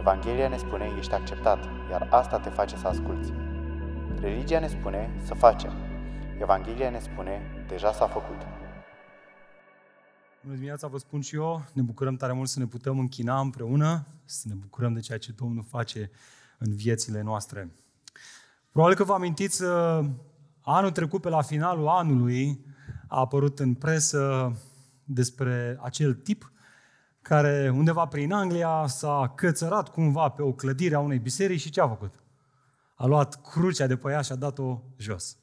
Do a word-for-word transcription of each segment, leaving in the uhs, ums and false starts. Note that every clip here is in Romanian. Evanghelia ne spune, ești acceptat, iar asta te face să asculți. Religia ne spune, să facem. Evanghelia ne spune, deja s-a făcut. Bună dimineața, vă spun și eu, ne bucurăm tare mult să ne putem închina împreună, să ne bucurăm de ceea ce Domnul face în viețile noastre. Probabil că vă amintiți, anul trecut, pe la finalul anului, a apărut în presă despre acel tip care undeva prin Anglia s-a cățărat cumva pe o clădire a unei biserici și ce a făcut? A luat crucea de pe ea și a dat-o jos.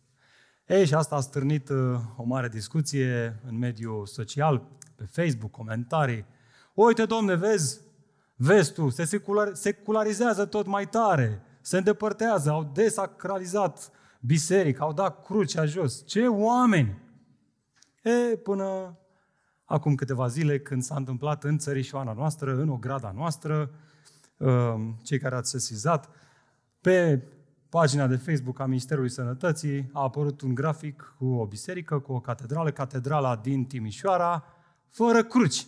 Ei, și asta a stârnit o mare discuție în mediul social, pe Facebook, comentarii. Uite, domne, vezi? Vezi tu, se secular, secularizează tot mai tare, se îndepărtează, au desacralizat biserica, au dat crucea jos. Ce oameni! E, până... Acum câteva zile, când s-a întâmplat în țărișoana noastră, în ograda noastră, cei care ați sesizat, pe pagina de Facebook a Ministerului Sănătății a apărut un grafic cu o biserică, cu o catedrală, catedrala din Timișoara, fără cruci. Și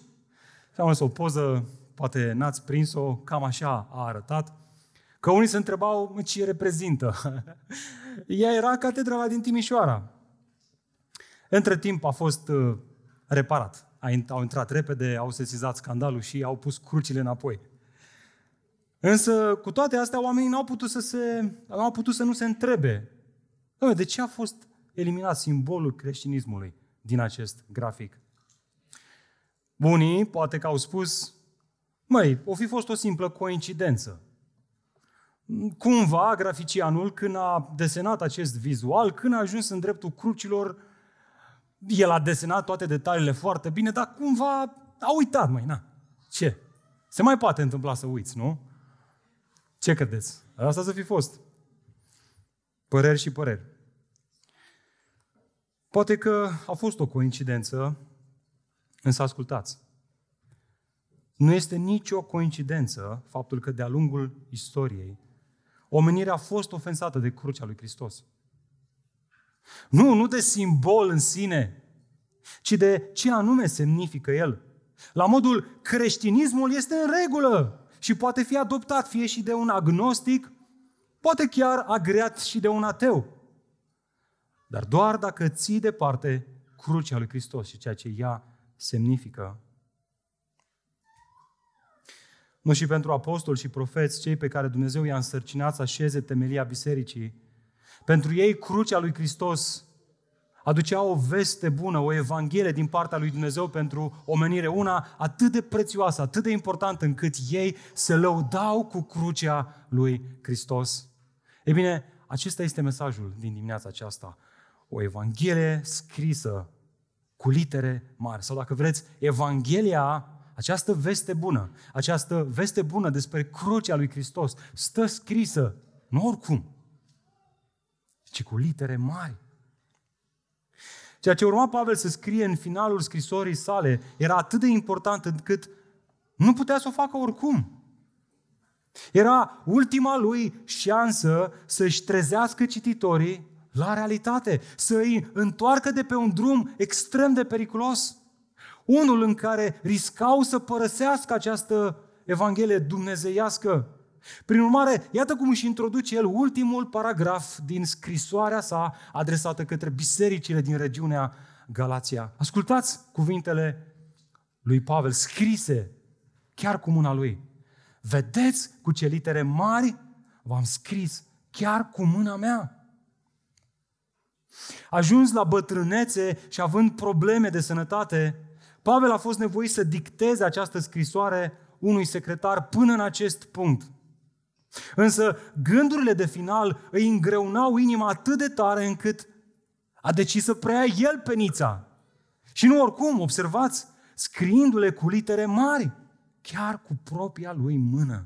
am zis o poză, poate n-ați prins-o, cam așa a arătat, că unii se întrebau ce reprezintă. Ea era catedrala din Timișoara. Între timp a fost reparat. Au intrat repede, au sesizat scandalul și au pus crucile înapoi. Însă, cu toate astea, oamenii n-au putut să, se, n-au putut să nu se întrebe. De ce a fost eliminat simbolul creștinismului din acest grafic? Bunii, poate că au spus, măi, o fi fost o simplă coincidență. Cumva, graficianul, când a desenat acest vizual, când a ajuns în dreptul crucilor, el a desenat toate detaliile foarte bine, dar cumva a uitat, măi, na. Ce? Se mai poate întâmpla să uiți, nu? Ce credeți? Asta să fi fost. Păreri și păreri. Poate că a fost o coincidență, însă ascultați. Nu este nicio coincidență faptul că de-a lungul istoriei omenirea a fost ofensată de crucea lui Hristos. Nu, nu de simbol în sine, ci de ce anume semnifică el. La modul, creștinismul este în regulă și poate fi adoptat fie și de un agnostic, poate chiar agreat și de un ateu. Dar doar dacă ții departe crucea lui Hristos și ceea ce ea semnifică. Nu și pentru apostoli și profeți, cei pe care Dumnezeu i-a însărcinat să așeze temelia bisericii, pentru ei, crucea lui Hristos aducea o veste bună, o evanghelie din partea lui Dumnezeu pentru omenire, una atât de prețioasă, atât de importantă, încât ei se lăudau cu crucea lui Hristos. Ei bine, acesta este mesajul din dimineața aceasta. O evanghelie scrisă cu litere mari. Sau dacă vreți, evanghelia, această veste bună, această veste bună despre crucea lui Hristos, stă scrisă, nu oricum, ci cu litere mari. Ceea ce urma Pavel să scrie în finalul scrisorii sale era atât de important încât nu putea să o facă oricum. Era ultima lui șansă să-și trezească cititorii la realitate, să îi întoarcă de pe un drum extrem de periculos, unul în care riscau să părăsească această evanghelie dumnezeiască. Prin urmare, iată cum își introduce el ultimul paragraf din scrisoarea sa adresată către bisericile din regiunea Galația. Ascultați cuvintele lui Pavel, scrise chiar cu mâna lui. Vedeți cu ce litere mari v-am scris chiar cu mâna mea. Ajuns la bătrânețe și având probleme de sănătate, Pavel a fost nevoit să dicteze această scrisoare unui secretar până în acest punct. Însă gândurile de final îi îngreunau inima atât de tare încât a decis să preia el penița. Și nu oricum, observați, scriindu-le cu litere mari, chiar cu propria lui mână.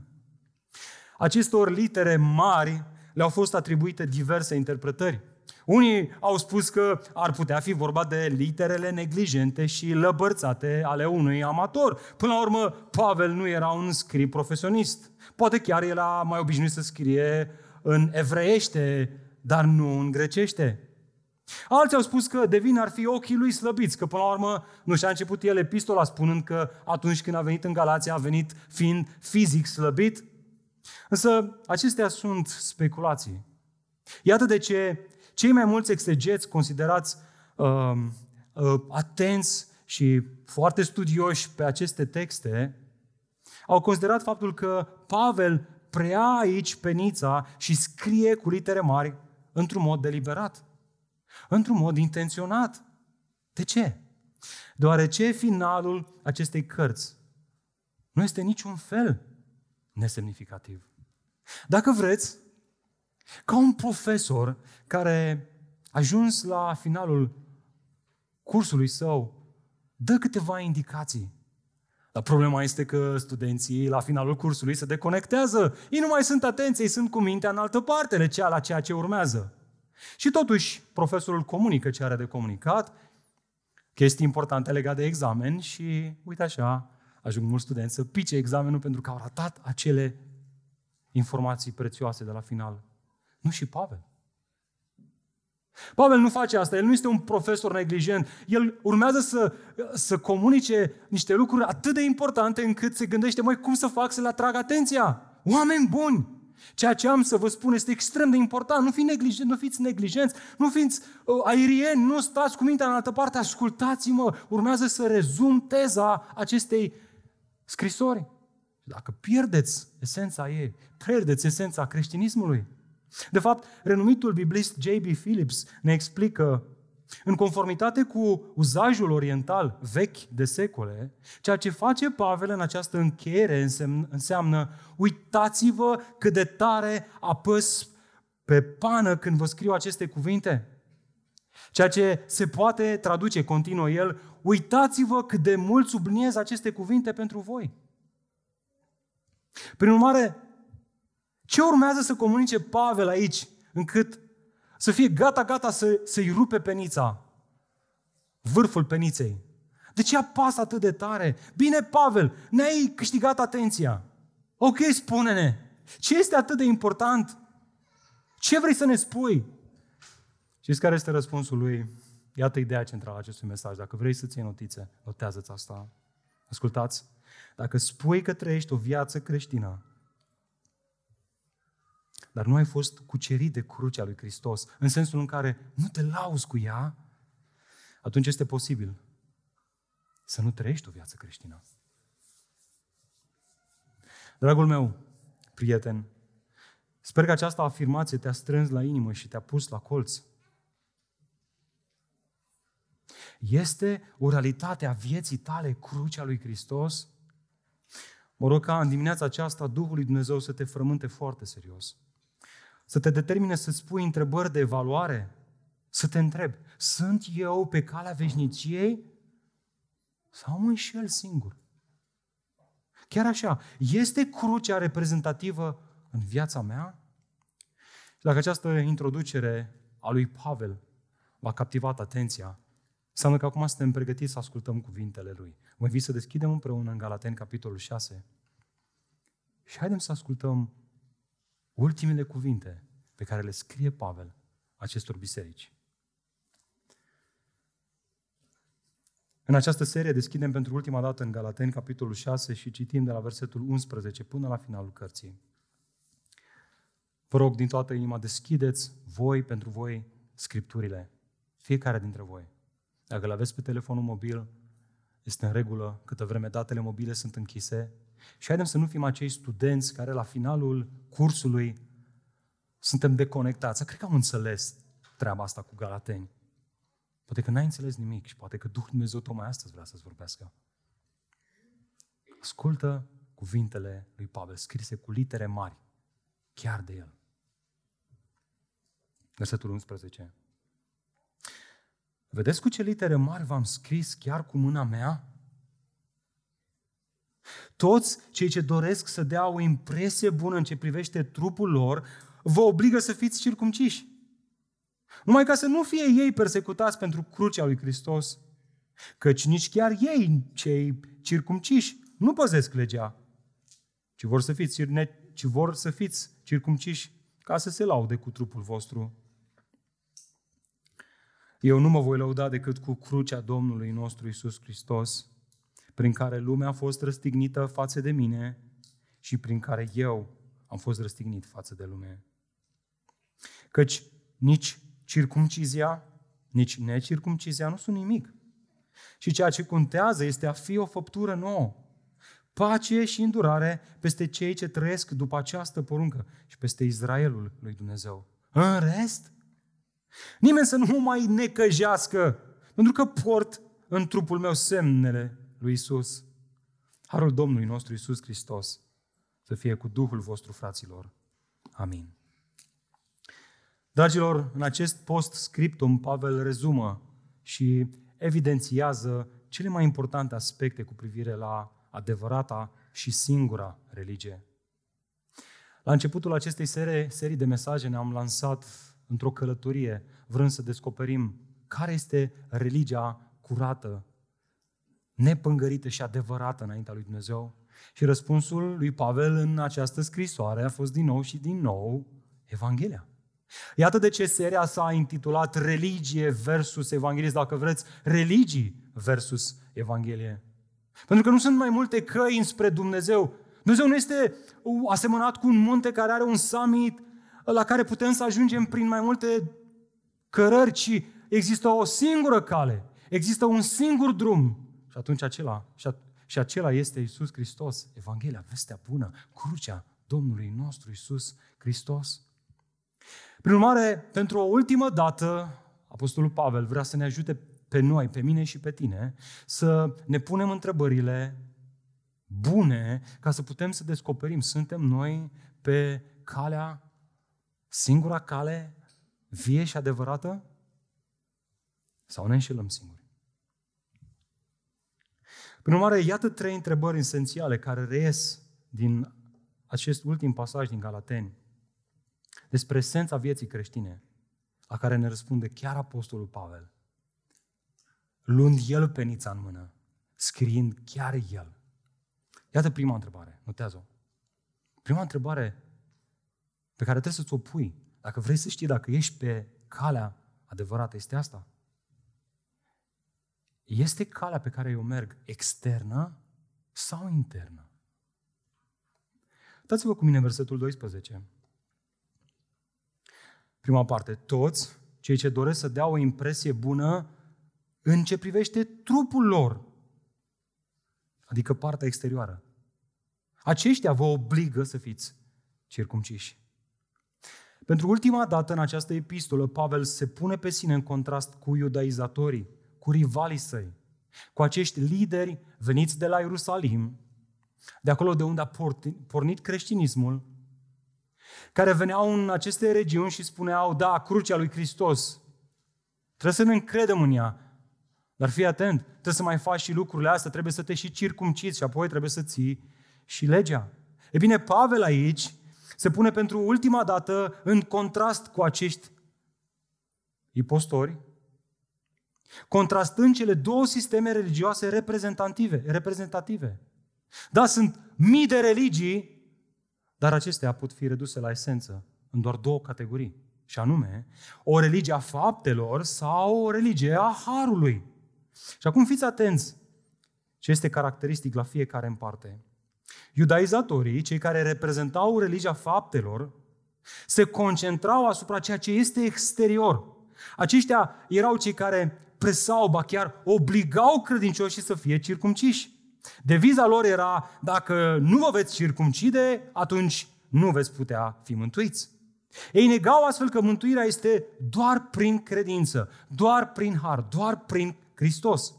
Acestor litere mari le-au fost atribuite diverse interpretări. Unii au spus că ar putea fi vorba de literele neglijente și lăbărțate ale unui amator. Până la urmă, Pavel nu era un scrib profesionist. Poate chiar era mai obișnuit să scrie în evreiește, dar nu în grecește. Alții au spus că de vină ar fi ochii lui slăbiți, că până la urmă nu și-a început el epistola spunând că atunci când a venit în Galația a venit fiind fizic slăbit. Însă acestea sunt speculații. Iată de ce cei mai mulți exegeți considerați uh, uh, atenți și foarte studioși pe aceste texte au considerat faptul că Pavel preia aici penița și scrie cu litere mari într-un mod deliberat, într-un mod intenționat. De ce? Deoarece finalul acestei cărți nu este niciun fel nesemnificativ. Dacă vreți, ca un profesor care a ajuns la finalul cursului său, dă câteva indicații. Dar problema este că studenții la finalul cursului se deconectează. Ei nu mai sunt atenți, ei sunt cu mintea în altă parte de cea la ceea ce urmează. Și totuși, profesorul comunică ce are de comunicat, chestii importante legate de examen și, uite așa, ajung mulți studenți să pice examenul pentru că au ratat acele informații prețioase de la final. Nu și Pavel. Pavel nu face asta, el nu este un profesor neglijent. El urmează să, să comunice niște lucruri atât de importante încât se gândește, măi, cum să fac să le atrag atenția? Oameni buni! Ceea ce am să vă spun este extrem de important. Nu, fi neglijen, nu fiți neglijenți, nu fiți uh, aerieni, nu stați cu mintea în altă parte, ascultați-mă. Urmează să rezum teza acestei scrisori. Dacă pierdeți esența ei, pierdeți esența creștinismului. De fapt, renumitul biblist J B Phillips ne explică, în conformitate cu uzajul oriental vechi de secole, ceea ce face Pavel în această încheiere înseamnă uitați-vă cât de tare apăs pe pană când vă scriu aceste cuvinte. Ceea ce se poate traduce, continuă el, uitați-vă cât de mult subliniez aceste cuvinte pentru voi. Prin urmare, ce urmează să comunice Pavel aici, încât să fie gata-gata să, să-i rupe penița, vârful peniței? De ce apasă atât de tare? Bine, Pavel, ne-ai câștigat atenția. Ok, spune-ne, ce este atât de important? Ce vrei să ne spui? Știți care este răspunsul lui? Iată ideea centrală a acestui mesaj. Dacă vrei să ții notițe, notează-ți asta. Ascultați, dacă spui că trăiești o viață creștină, dar nu ai fost cucerit de crucea lui Hristos, în sensul în care nu te lauzi cu ea, atunci este posibil să nu trăiești o viață creștină. Dragul meu, prieten, sper că această afirmație te-a strâns la inimă și te-a pus la colț. Este o realitate a vieții tale crucea lui Hristos? Mă rog ca în dimineața aceasta Duhul lui Dumnezeu să te frământe foarte serios. Să te determine să-ți pui întrebări de evaluare, să te întrebi, sunt eu pe calea veșniciei sau mă înșel singur? Chiar așa, este crucea reprezentativă în viața mea? Și dacă această introducere a lui Pavel v-a captivat atenția, înseamnă că acum suntem pregătiți să ascultăm cuvintele lui. Mă invit să deschidem împreună în Galateni, capitolul șase, și haidem să ascultăm ultimele cuvinte pe care le scrie Pavel acestor biserici. În această serie deschidem pentru ultima dată în Galateni, capitolul șase, și citim de la versetul unsprezece până la finalul cărții. Vă rog din toată inima, deschideți voi, pentru voi, Scripturile, fiecare dintre voi. Dacă le aveți pe telefonul mobil, este în regulă, câtă vreme datele mobile sunt închise. Și haidem să nu fim acei studenți care la finalul cursului suntem deconectați. Cred că am înțeles treaba asta cu Galateni. Poate că n-ai înțeles nimic și poate că Duhul Dumnezeu tocmai astăzi vrea să-ți vorbească. Ascultă cuvintele lui Pavel, scrise cu litere mari, chiar de el. Versetul unsprezece. Vedeți cu ce litere mari v-am scris chiar cu mâna mea? Toți cei ce doresc să dea o impresie bună în ce privește trupul lor, vă obligă să fiți circumciși. Numai ca să nu fie ei persecutați pentru crucea lui Hristos, căci nici chiar ei, cei circumciși, nu păzesc legea, ci vor să fiți, ci vor să fiți circumciși ca să se laude cu trupul vostru. Eu nu mă voi lăuda decât cu crucea Domnului nostru Iisus Hristos, prin care lumea a fost răstignită față de mine și prin care eu am fost răstignit față de lume. Căci nici circumcizia, nici necircumcizia nu sunt nimic. Și ceea ce contează este a fi o făptură nouă, pace și îndurare peste cei ce trăiesc după această poruncă și peste Israelul lui Dumnezeu. În rest, nimeni să nu mai necăjească, pentru că port în trupul meu semnele lui Iisus. Harul Domnului nostru Iisus Hristos să fie cu Duhul vostru, fraților. Amin. Dragilor, în acest post-scriptum, Pavel rezumă și evidențiază cele mai importante aspecte cu privire la adevărata și singura religie. La începutul acestei serii, serii de mesaje ne-am lansat într-o călătorie, vrând să descoperim care este religia curată, nepângărită și adevărată înaintea lui Dumnezeu. Și răspunsul lui Pavel în această scrisoare a fost din nou și din nou Evanghelia. Iată de ce seria s-a intitulat Religie versus Evanghelie, dacă vreți, religii versus Evanghelie. Pentru că nu sunt mai multe căi înspre Dumnezeu. Dumnezeu nu este asemănat cu un munte care are un summit la care putem să ajungem prin mai multe cărări, ci există o singură cale, există un singur drum. Și atunci acela, și acela este Iisus Hristos, Evanghelia, vestea bună, crucea Domnului nostru Iisus Hristos. Prin urmare, pentru o ultimă dată, Apostolul Pavel vrea să ne ajute pe noi, pe mine și pe tine, să ne punem întrebările bune ca să putem să descoperim, suntem noi pe calea, singura cale vie și adevărată? Sau ne înșelăm singuri? Prin urmare, iată trei întrebări esențiale care reies din acest ultim pasaj din Galateni despre esența vieții creștine, la care ne răspunde chiar Apostolul Pavel, luând el penița în mână, scriind chiar el. Iată prima întrebare, notează-o. Prima întrebare pe care trebuie să-ți o pui, dacă vrei să știi dacă ești pe calea adevărată, este asta. Este calea pe care eu merg externă sau internă? Uitați-vă cu mine versetul doisprezece. Prima parte, toți cei ce doresc să dea o impresie bună în ce privește trupul lor, adică partea exterioară. Aceștia vă obligă să fiți circumciși. Pentru ultima dată în această epistolă, Pavel se pune pe sine în contrast cu iudaizatorii, cu rivalii săi, cu acești lideri veniți de la Ierusalim, de acolo de unde a pornit creștinismul, care veneau în aceste regiuni și spuneau, da, crucea lui Hristos, trebuie să ne încredem în ea, dar fii atent, trebuie să mai faci și lucrurile astea, trebuie să te și circumcizi și apoi trebuie să ții și legea. E bine, Pavel aici se pune pentru ultima dată în contrast cu acești impostori, contrastând cele două sisteme religioase reprezentative, reprezentative. Da, sunt mii de religii, dar acestea pot fi reduse la esență în doar două categorii, și anume o religie a faptelor sau o religie a harului. Și acum fiți atenți ce este caracteristic la fiecare în parte. Iudaizatorii, cei care reprezentau religia faptelor, se concentrau asupra ceea ce este exterior. Aceștia erau cei care presau, ba chiar obligau credincioșii să fie circumciși. Deviza lor era, dacă nu vă veți circumcide, atunci nu veți putea fi mântuiți. Ei negau astfel că mântuirea este doar prin credință, doar prin har, doar prin Hristos.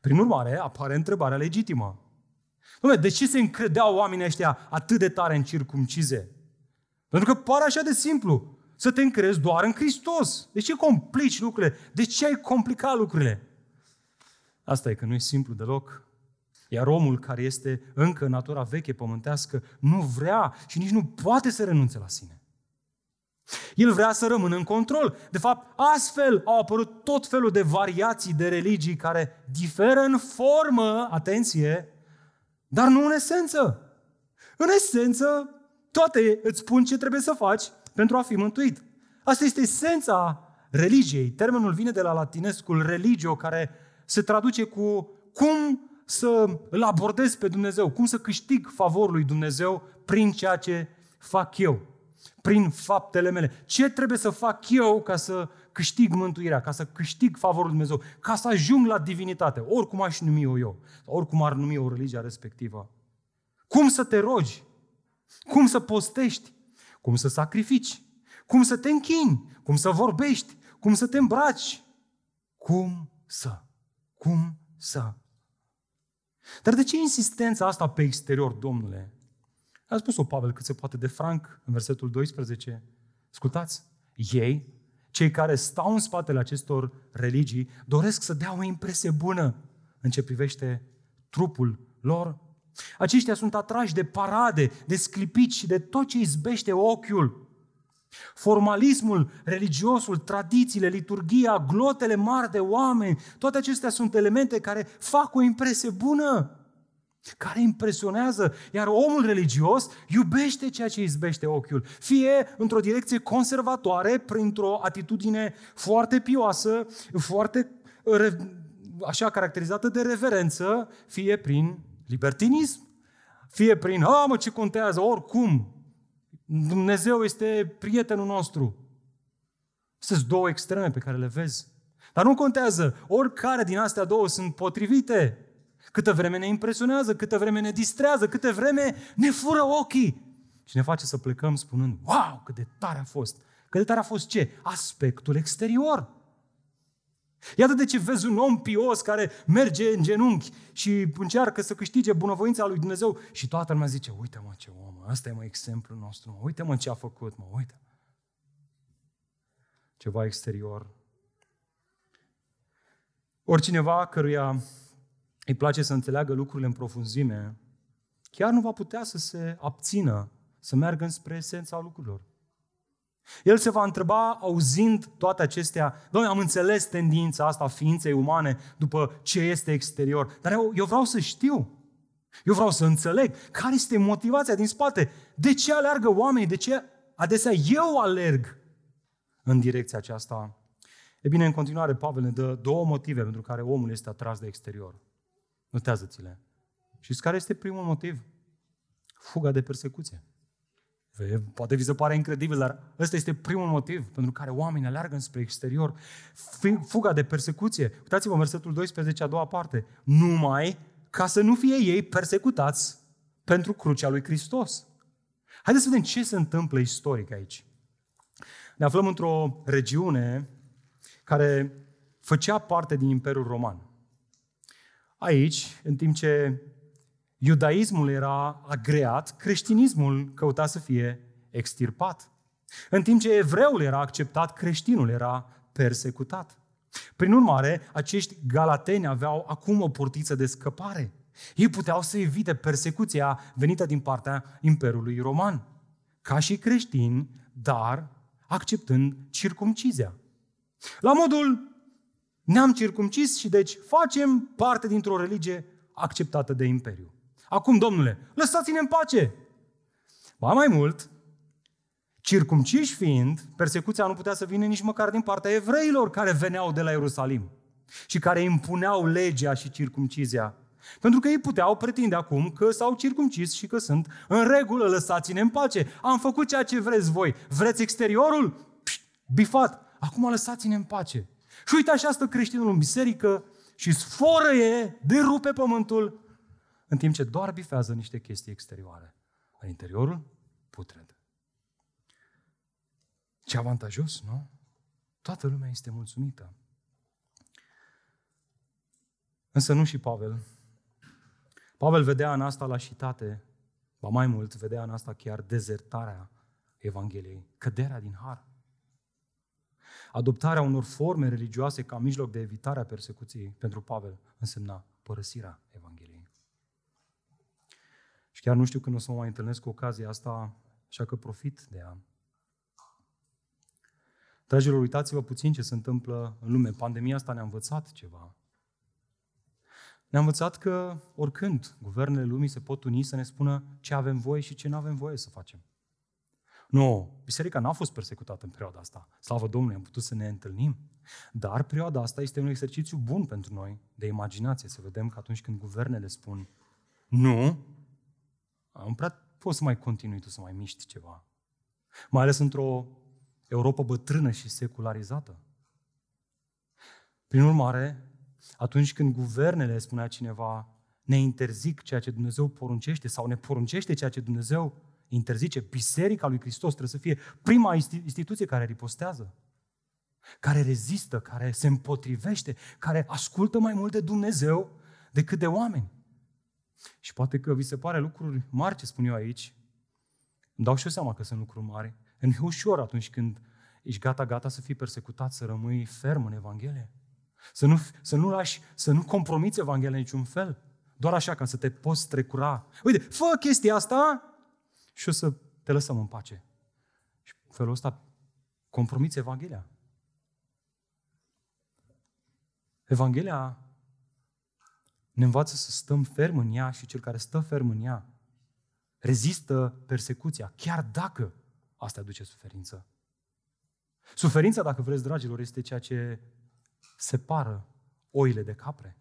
Prin urmare, apare întrebarea legitimă. Dom'le, de ce se încredeau oamenii ăștia atât de tare în circumcize? Pentru că pare așa de simplu. Să te încrezi doar în Hristos. De ce complici lucrurile? De ce ai complicat lucrurile? Asta e că nu e simplu deloc. Iar omul care este încă în natura veche, pământească, nu vrea și nici nu poate să renunțe la sine. El vrea să rămână în control. De fapt, astfel au apărut tot felul de variații de religii care diferă în formă, atenție, dar nu în esență. În esență, toate îți spun ce trebuie să faci pentru a fi mântuit. Asta este esența religiei. Termenul vine de la latinescul religio, care se traduce cu cum să îl abordez pe Dumnezeu, cum să câștig favorul lui Dumnezeu prin ceea ce fac eu, prin faptele mele. Ce trebuie să fac eu ca să câștig mântuirea, ca să câștig favorul lui Dumnezeu, ca să ajung la divinitate, oricum aș numi-o eu, oricum ar numi o religia respectivă. Cum să te rogi, cum să postești, cum să sacrifici, cum să te închini, cum să vorbești, cum să te îmbraci, cum să, cum să. Dar de ce insistența asta pe exterior, Domnule? A spus-o Pavel cât se poate de franc în versetul doisprezece. Ascultați, ei, cei care stau în spatele acestor religii, doresc să dea o impresie bună în ce privește trupul lor. Aceștia sunt atrași de parade, de sclipici și de tot ce izbește ochiul. Formalismul, religiosul, tradițiile, liturghia, glotele mari de oameni, toate acestea sunt elemente care fac o impresie bună, care impresionează, iar omul religios iubește ceea ce izbește ochiul, fie într-o direcție conservatoare, printr-o atitudine foarte pioasă, foarte așa caracterizată de reverență, fie prin libertinism, fie prin, a, mă, ce contează, oricum, Dumnezeu este prietenul nostru. Sunt două extreme pe care le vezi. Dar nu contează, oricare din astea două sunt potrivite. Câtă vreme ne impresionează, câtă vreme ne distrează, câtă vreme ne fură ochii. Și ne face să plecăm spunând, wow, cât de tare a fost. Cât de tare a fost ce? Aspectul exterior. Iată de ce vezi un om pios care merge în genunchi și încearcă să câștige bunăvoința lui Dumnezeu și toată lumea zice, uite-mă ce om, ăsta e mă exemplul nostru, mă, uite-mă ce a făcut, mă, uite. Ceva exterior. Oricineva căruia îi place să înțeleagă lucrurile în profunzime, chiar nu va putea să se abțină, să meargă înspre esența lucrurilor. El se va întreba, auzind toate acestea, Doamne, am înțeles tendința asta a ființei umane după ce este exterior, dar eu, eu vreau să știu, eu vreau să înțeleg care este motivația din spate, de ce alergă oamenii, de ce adesea eu alerg în direcția aceasta. E bine, în continuare, Pavel ne dă două motive pentru care omul este atras de exterior. Notează-ți-le. Și care este primul motiv? Fuga de persecuție. Poate vi se pare incredibil, dar ăsta este primul motiv pentru care oamenii alergă spre exterior. Fuga de persecuție. Uitați-vă în versetul doisprezece, a doua parte. Numai ca să nu fie ei persecutați pentru crucea lui Hristos. Haideți să vedem ce se întâmplă istoric aici. Ne aflăm într-o regiune care făcea parte din Imperiul Roman. Aici, în timp ce iudaismul era agreat, creștinismul căuta să fie extirpat. În timp ce evreul era acceptat, creștinul era persecutat. Prin urmare, acești galateni aveau acum o portiță de scăpare. Ei puteau să evite persecuția venită din partea Imperiului Roman, ca și creștini, dar acceptând circumcizia. La modul, ne-am circumcis și deci facem parte dintr-o religie acceptată de imperiu. Acum, Domnule, lăsați-ne în pace! Ba mai mult, circumciși fiind, persecuția nu putea să vină nici măcar din partea evreilor care veneau de la Ierusalim și care impuneau legea și circumcizia. Pentru că ei puteau pretinde acum că s-au circumcis și că sunt în regulă, lăsați-ne în pace. Am făcut ceea ce vreți voi. Vreți exteriorul? Pșt, bifat! Acum lăsați-ne în pace. Și uite așa stă creștinul în biserică și sforăie, derupe pământul, în timp ce doar bifează niște chestii exterioare. În interiorul, putred. Ce avantajos, nu? Toată lumea este mulțumită. Însă nu și Pavel. Pavel vedea în asta lașitate, ba mai mult, vedea în asta chiar dezertarea Evangheliei, căderea din har. Adoptarea unor forme religioase ca mijloc de evitare a persecuției pentru Pavel însemna părăsirea Evangheliei. Și chiar nu știu când o să mă mai întâlnesc cu ocazia asta, așa că profit de ea. Dragilor, uitați-vă puțin ce se întâmplă în lume. Pandemia asta ne-a învățat ceva. Ne-a învățat că oricând guvernele lumii se pot uni să ne spună ce avem voie și ce nu avem voie să facem. Nu, biserica n-a fost persecutată în perioada asta. Slavă Domnului, am putut să ne întâlnim. Dar perioada asta este un exercițiu bun pentru noi de imaginație. Să vedem că atunci când guvernele spun nu, am prea poți să mai continui tu să mai miști ceva. Mai ales într-o Europa bătrână și secularizată. Prin urmare, atunci când guvernele, spunea cineva, ne interzic ceea ce Dumnezeu poruncește sau ne poruncește ceea ce Dumnezeu interzice, Biserica lui Hristos trebuie să fie prima instituție care ripostează, care rezistă, care se împotrivește, care ascultă mai mult de Dumnezeu decât de oameni. Și poate că vi se pare lucruri mari ce spun eu aici, îmi dau și eu seama că sunt lucruri mari. E mai ușor atunci când ești gata-gata să fii persecutat, să rămâi ferm în Evanghelie. Să nu, să nu lași, să nu compromiți Evanghelia în niciun fel. Doar așa ca să te poți trecura. Uite, fă chestia asta și o să te lăsăm în pace. Și felul ăsta compromiți Evanghelia. Evanghelia ne învață să stăm ferm în ea și cel care stă ferm în ea rezistă persecuția, chiar dacă asta aduce suferință. Suferința, dacă vreți, dragilor, este ceea ce separă oile de capre.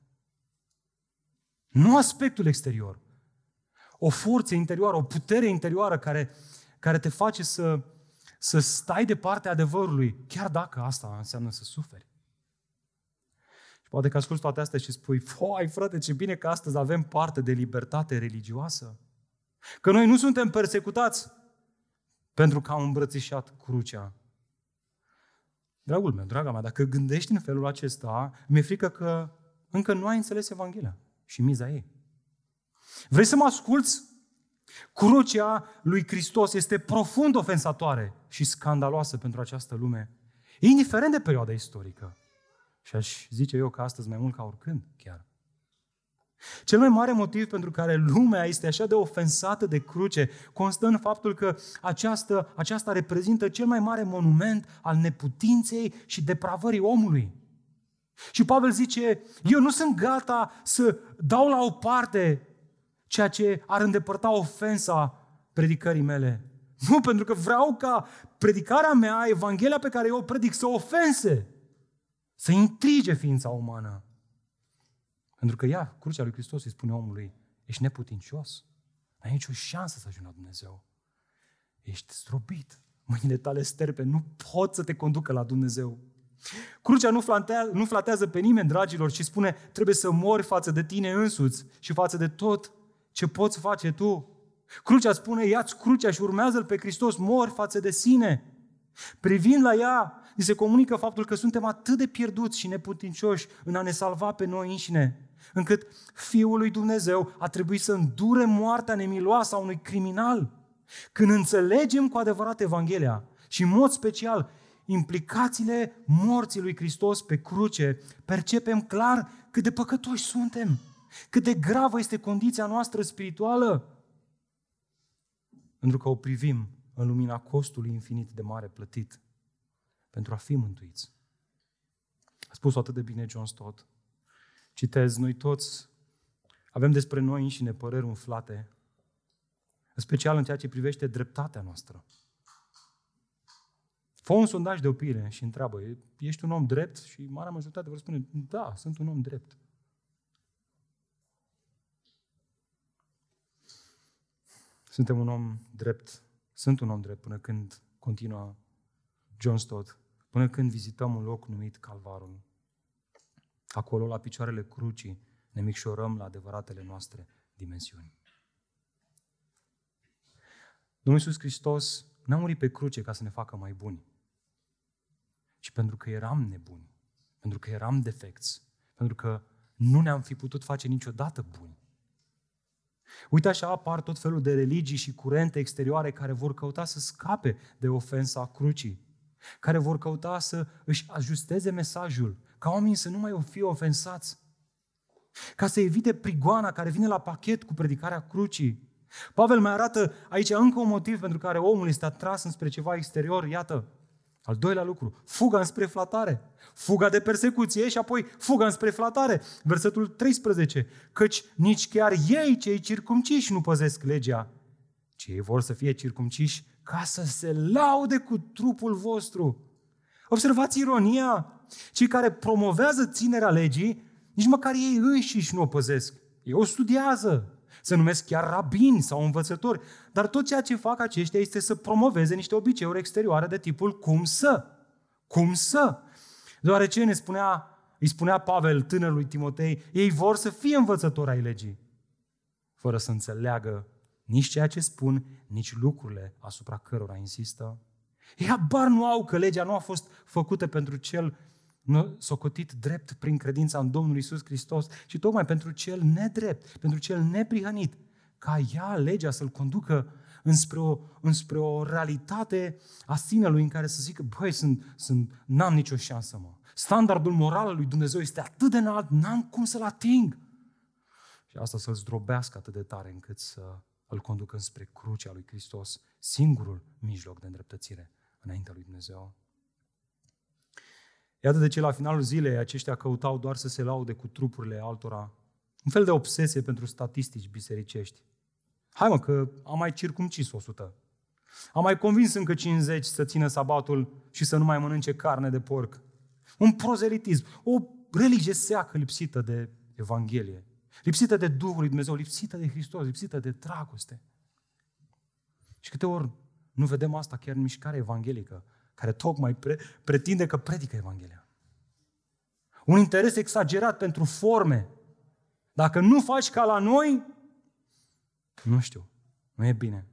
Nu aspectul exterior. O forță interioară, o putere interioară care, care te face să, să stai de partea adevărului, chiar dacă asta înseamnă să suferi. Și poate că asculti toate astea și spui, foai, frate, ce bine că astăzi avem parte de libertate religioasă. Că noi nu suntem persecutați pentru că am îmbrățișat crucea. Dragul meu, draga mea, dacă gândești în felul acesta, mi-e frică că încă nu ai înțeles Evanghelia și miza ei. Vrei să mă asculți? Crucea lui Hristos este profund ofensatoare și scandaloasă pentru această lume, indiferent de perioada istorică. Și aș zice eu că astăzi mai mult ca oricând chiar. Cel mai mare motiv pentru care lumea este așa de ofensată de cruce constă în faptul că aceasta, aceasta reprezintă cel mai mare monument al neputinței și depravării omului. Și Pavel zice, eu nu sunt gata să dau la o parte ceea ce ar îndepărta ofensa predicării mele. Nu, pentru că vreau ca predicarea mea, Evanghelia pe care eu o predic, să ofense, să intrige ființa umană. Pentru că ea, crucea lui Hristos, îi spune omului, ești neputincios, n-ai nicio șansă să ajungi la Dumnezeu. Ești zdrobit, mâinile tale sterpe, nu pot să te conducă la Dumnezeu. Crucea nu flatează, nu flatează pe nimeni, dragilor, ci spune, trebuie să mori față de tine însuți și față de tot ce poți face tu. Crucea spune, ia-ți crucea și urmează-L pe Hristos, mori față de sine. Privind la ea, ni se comunică faptul că suntem atât de pierduți și neputincioși în a ne salva pe noi înșine, încât Fiul lui Dumnezeu a trebuit să îndure moartea nemiloasă a unui criminal. Când înțelegem cu adevărat Evanghelia și în mod special implicațiile morții lui Hristos pe cruce, percepem clar cât de păcătoși suntem, cât de gravă este condiția noastră spirituală, pentru că o privim în lumina costului infinit de mare plătit pentru a fi mântuiți. A spus atât de bine John Stott. Citez, noi toți avem despre noi înșine păreri umflate, în special în ceea ce privește dreptatea noastră. Fă un sondaj de opinie și întreabă, ești un om drept? Și marea majoritate vor spune, da, sunt un om drept. Suntem un om drept. Sunt un om drept până când continuă John Stott. Până când vizităm un loc numit Calvarul. Acolo, la picioarele crucii, ne micșorăm la adevăratele noastre dimensiuni. Domnul Iisus Hristos n-a murit pe cruce ca să ne facă mai buni, ci pentru că eram nebuni, pentru că eram defecți, pentru că nu ne-am fi putut face niciodată buni. Uite așa apar tot felul de religii și curente exterioare care vor căuta să scape de ofensa crucii, care vor căuta să își ajusteze mesajul, ca oamenii să nu mai fie ofensați, ca să evite prigoana care vine la pachet cu predicarea crucii, Pavel mai arată aici încă un motiv pentru care omul este atras înspre ceva exterior, iată, al doilea lucru, fuga înspre flatare, fuga de persecuție și apoi fuga înspre flatare. Versetul treisprezece, căci nici chiar ei, cei circumciși, nu păzesc legea, ci ei vor să fie circumciși ca să se laude cu trupul vostru. Observați ironia, cei care promovează ținerea legii, nici măcar ei înșiși nu o păzesc, ei o studiază. Se numesc chiar rabini sau învățători, dar tot ceea ce fac aceștia este să promoveze niște obiceiuri exterioare de tipul cum să, cum să. Deoarece ne spunea, îi spunea Pavel tânărului Timotei, ei vor să fie învățători ai legii, fără să înțeleagă nici ceea ce spun, nici lucrurile asupra cărora insistă. Ei habar nu au că legea nu a fost făcută pentru cel socotit drept prin credința în Domnul Iisus Hristos, ci tocmai pentru cel nedrept, pentru cel neprihănit, ca ea, legea, să-l conducă înspre o, înspre o realitate a sinelui în care să zică, băi, sunt, sunt, n-am nicio șansă, mă. Standardul moral al lui Dumnezeu este atât de înalt, n-am cum să-l ating. Și asta să-l zdrobească atât de tare încât să îl conducă înspre crucea lui Hristos, singurul mijloc de îndreptățire înaintea lui Dumnezeu. Iată de ce la finalul zilei aceștia căutau doar să se laude cu trupurile altora. Un fel de obsesie pentru statistici bisericești. Hai mă că am mai circumcis o sută. Am mai convins încă cincizeci să țină sabatul și să nu mai mănânce carne de porc. Un prozelitism, o religie seacă lipsită de Evanghelie, lipsită de Duhul lui Dumnezeu, lipsită de Hristos, lipsită de dragoste. Și câte ori nu vedem asta chiar în mișcarea evanghelică, care tocmai pre- pretinde că predică Evanghelia. Un interes exagerat pentru forme. Dacă nu faci ca la noi, nu știu, nu e bine.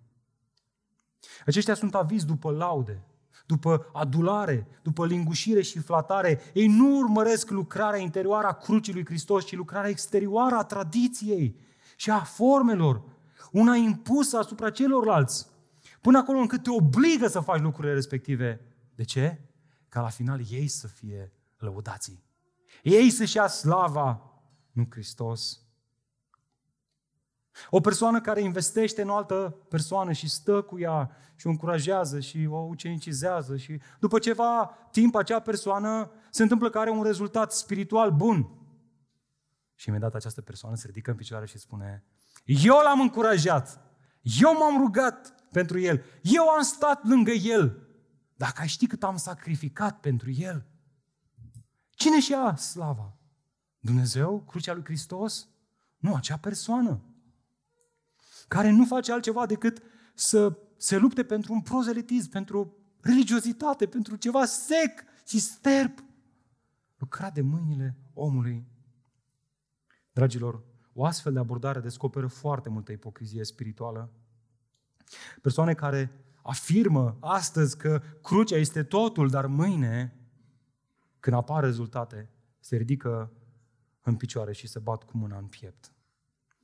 Aceștia sunt avizi după laude, după adulare, după lingușire și flatare. Ei nu urmăresc lucrarea interioară a crucii lui Hristos, ci lucrarea exterioară a tradiției și a formelor, una impusă asupra celorlalți. Până acolo încât te obligă să faci lucrurile respective. De ce? Ca la final ei să fie lăudații. Ei să-și ia slava, nu Hristos. O persoană care investește în o altă persoană și stă cu ea și o încurajează și o ucenicizează și după ceva timp acea persoană se întâmplă că are un rezultat spiritual bun. Și imediat această persoană se ridică în picioare și spune: eu l-am încurajat, eu m-am rugat pentru el, eu am stat lângă el. Dacă ai ști cât am sacrificat pentru el. Cine și ia slava? Dumnezeu? Crucea lui Hristos? Nu, acea persoană care nu face altceva decât să se lupte pentru un prozelitism, pentru religiozitate, pentru ceva sec și sterp, lucrat de mâinile omului. Dragilor, o astfel de abordare descoperă foarte multă ipocrizie spirituală. Persoane care afirmă astăzi că crucea este totul, dar mâine, când apar rezultate, se ridică în picioare și se bat cu mâna în piept.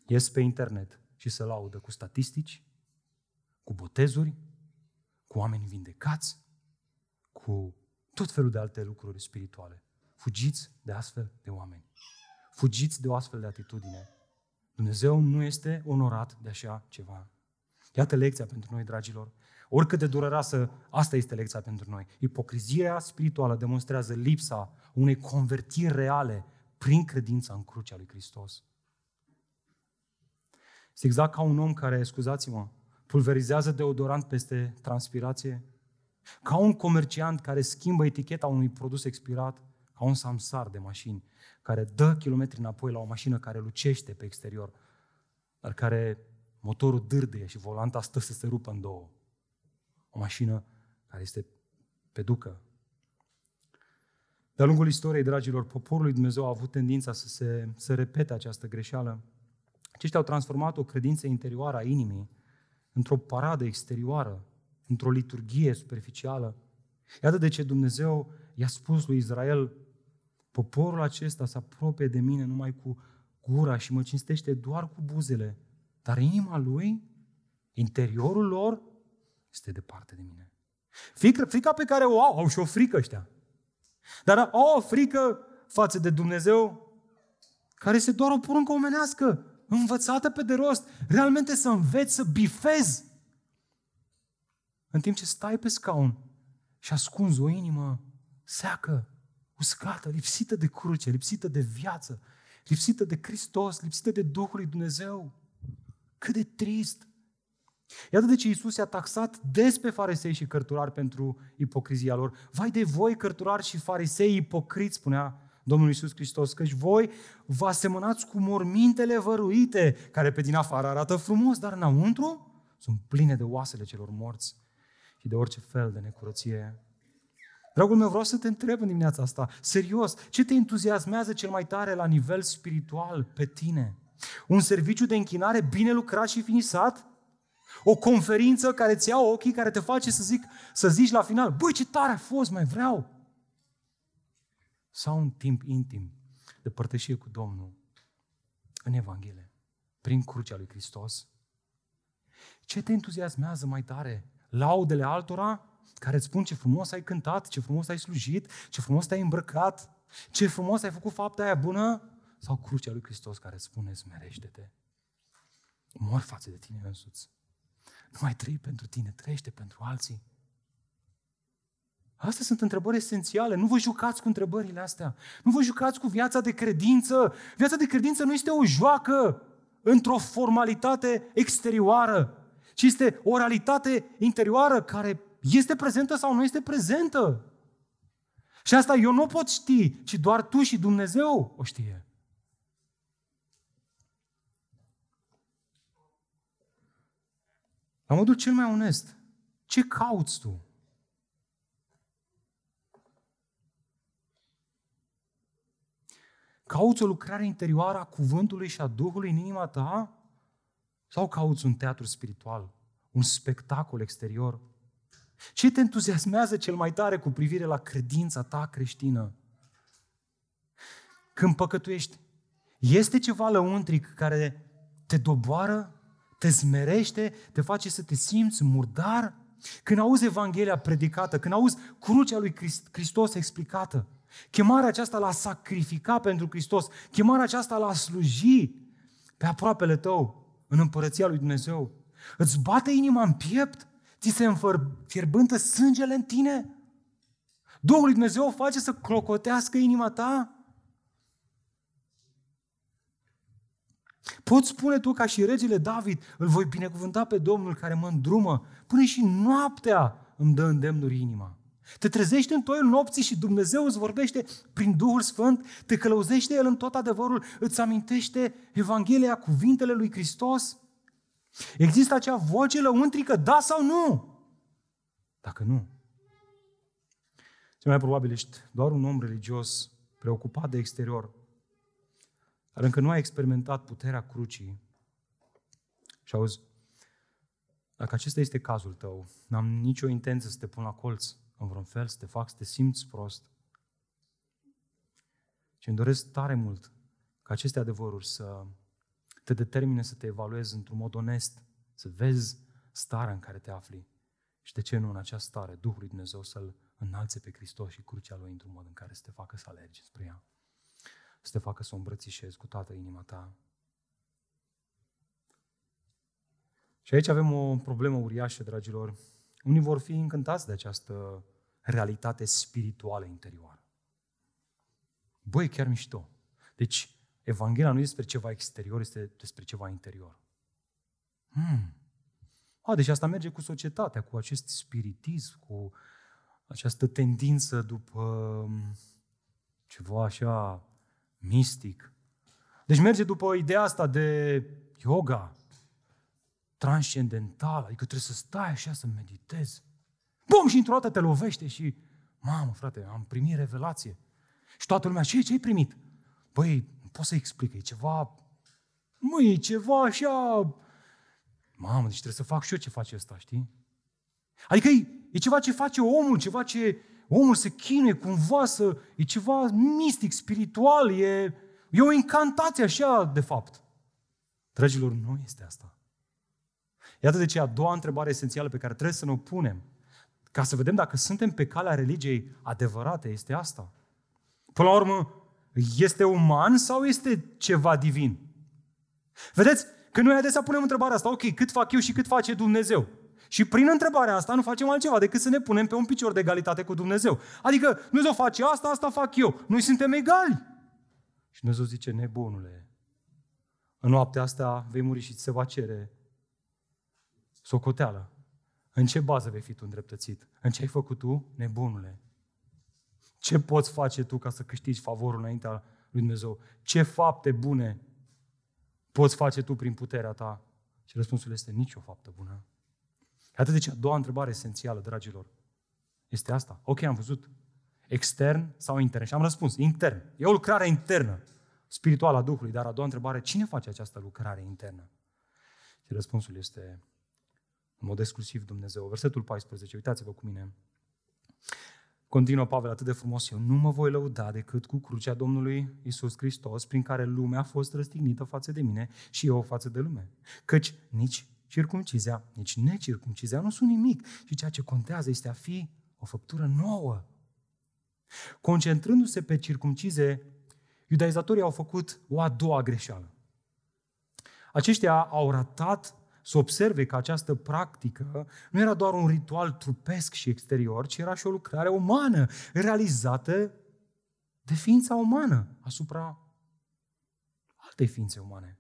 Ies pe internet și se laudă cu statistici, cu botezuri, cu oameni vindecați, cu tot felul de alte lucruri spirituale. Fugiți de astfel de oameni. Fugiți de o astfel de atitudine. Dumnezeu nu este onorat de așa ceva. Iată lecția pentru noi, dragilor. Oricât de dureroasă, asta este lecția pentru noi. Ipocrizia spirituală demonstrează lipsa unei convertiri reale prin credința în crucea lui Hristos. Este exact ca un om care, scuzați-mă, pulverizează deodorant peste transpirație, ca un comerciant care schimbă eticheta unui produs expirat, ca un samsar de mașini care dă kilometri înapoi la o mașină care lucește pe exterior, dar care motorul dârdâie și volanta stă să se rupă în două. O mașină care este pe ducă. De-a lungul istoriei, dragilor, poporul lui Dumnezeu a avut tendința să se să repete această greșeală. Aceștia au transformat o credință interioară a inimii într-o paradă exterioară, într-o liturghie superficială. Iată de ce Dumnezeu i-a spus lui Israel: poporul acesta se apropie de mine numai cu gura și mă cinstește doar cu buzele, dar inima lui, interiorul lor, este departe de mine. Frica pe care o au, au și o frică ăștia. Dar au o frică față de Dumnezeu, care este doar o poruncă omenească. învățată pe de rost, realmente să înveți să bifezi. În timp ce stai pe scaun și ascunzi o inimă seacă, uscată, lipsită de cruce, lipsită de viață, lipsită de Hristos, lipsită de Duhul lui Dumnezeu. Cât de trist! Iată de ce Iisus i-a taxat des pe farisei și cărturari pentru ipocrizia lor. Vai de voi, cărturari și farisei ipocriți, spunea Domnul Iisus Hristos, căci voi vă asemănați cu mormintele văruite, care pe din afară arată frumos, dar înăuntru sunt pline de oasele celor morți și de orice fel de necurăție. Dragul meu, vreau să te întreb în dimineața asta, serios, ce te entuziasmează cel mai tare la nivel spiritual pe tine? Un serviciu de închinare bine lucrat și finisat? O conferință care îți ia ochii, care te face să, zic, să zici la final, băi, ce tare a fost, mai vreau! Sau un timp intim de părtășie cu Domnul în Evanghelie, prin crucea lui Hristos? Ce te entuziasmează mai tare? Laudele altora care îți spun ce frumos ai cântat, ce frumos ai slujit, ce frumos te-ai îmbrăcat, ce frumos ai făcut fapta aia bună? Sau crucea lui Hristos care spune, smerește-te, mor față de tine însuți. Nu mai trăi pentru tine, trăiește pentru alții. Astea sunt întrebări esențiale. Nu vă jucați cu întrebările astea. Nu vă jucați cu viața de credință. Viața de credință nu este o joacă într-o formalitate exterioară, ci este o realitate interioară care este prezentă sau nu este prezentă. Și asta eu nu pot ști, ci doar tu și Dumnezeu o știe. La modul cel mai onest, ce cauți tu? Cauți o lucrare interioară a cuvântului și a Duhului în inima ta? Sau cauți un teatru spiritual, un spectacol exterior? Ce te entuziasmează cel mai tare cu privire la credința ta creștină? Când păcătuiești, este ceva lăuntric care te doboară? Te smerește, te face să te simți murdar? Când auzi Evanghelia predicată, când auzi crucea lui Hristos explicată, chemarea aceasta la a sacrifica pentru Hristos, chemarea aceasta la a sluji pe aproapele tău în împărăția lui Dumnezeu, îți bate inima în piept? Ți se înfierbântă sângele în tine? Duhul lui Dumnezeu face să clocotească inima ta? Poți spune tu ca și regele David, îl voi binecuvânta pe Domnul care mă îndrumă, până și noaptea îmi dă îndemnuri inima. Te trezești în toiul nopții și Dumnezeu îți vorbește prin Duhul Sfânt, te călăuzește El în tot adevărul, îți amintește Evanghelia, cuvintele lui Hristos? Există acea voce lăuntrică, da sau nu? Dacă nu, cel mai probabil ești doar un om religios preocupat de exterior, dar încă nu ai experimentat puterea crucii. Și auzi, dacă acesta este cazul tău, n-am nicio intenție să te pun la colț în vreun fel, să te fac să te simți prost. Și îmi doresc tare mult ca aceste adevăruri să te determine să te evaluezi într-un mod onest, să vezi starea în care te afli și de ce nu în această stare Duhul lui Dumnezeu să-L înalțe pe Hristos și crucea Lui într-un mod în care să te facă să alergi spre ea, să te facă să o îmbrățișezi cu toată inima ta. Și aici avem o problemă uriașă, dragilor. Unii vor fi încântați de această realitate spirituală interioară. Băi, chiar mișto. Deci, Evanghelia nu este despre ceva exterior, este despre ceva interior. Hmm. A, deci asta merge cu societatea, cu acest spiritism, cu această tendință după ceva așa mistic. Deci merge după ideea asta de yoga transcendentală, adică trebuie să stai așa să meditezi. Bum! Și într-o dată te lovește și mamă, frate, am primit revelație. Și toată lumea, ce ai primit? Băi, nu pot să explic, e ceva, mă, e ceva așa, mamă, deci trebuie să fac și eu ce face ăsta, știi? Adică e, e ceva ce face omul, ceva ce omul se chinuie cumva să... E ceva mistic, spiritual, e, e o incantație așa, de fapt. Dragilor, nu este asta. Iată de ce a doua întrebare esențială pe care trebuie să ne o punem, ca să vedem dacă suntem pe calea religiei adevărate, este asta. Până la urmă, este uman sau este ceva divin? Vedeți? Că noi adesea punem întrebarea asta, ok, cât fac eu și cât face Dumnezeu? Și prin întrebarea asta nu facem altceva decât să ne punem pe un picior de egalitate cu Dumnezeu. Adică, Dumnezeu face asta, asta fac eu. Noi suntem egali. Și Dumnezeu zice, nebunule, în noaptea asta vei muri și ți se va cere socoteală. În ce bază vei fi tu îndreptățit? În ce ai făcut tu, nebunule? Ce poți face tu ca să câștigi favorul înaintea lui Dumnezeu? Ce fapte bune poți face tu prin puterea ta? Și răspunsul este nicio faptă bună. Atât de ce a doua întrebare esențială, dragilor, este asta. Ok, am văzut. Extern sau intern? Și am răspuns, intern. E o lucrare internă, spirituală a Duhului. Dar a doua întrebare, cine face această lucrare internă? Și răspunsul este, în mod exclusiv, Dumnezeu. Versetul paisprezece, uitați-vă cu mine. Continuă Pavel atât de frumos. Eu nu mă voi lăuda decât cu crucea Domnului Iisus Hristos, prin care lumea a fost răstignită față de mine și eu față de lume. Căci nici circumcizia, nici necircumcizia nu sunt nimic. Și ceea ce contează este a fi o făptură nouă. Concentrându-se pe circumcize, iudaizatorii au făcut o a doua greșeală. Aceștia au ratat să observe că această practică nu era doar un ritual trupesc și exterior, ci era și o lucrare umană, realizată de ființa umană asupra altei ființe umane.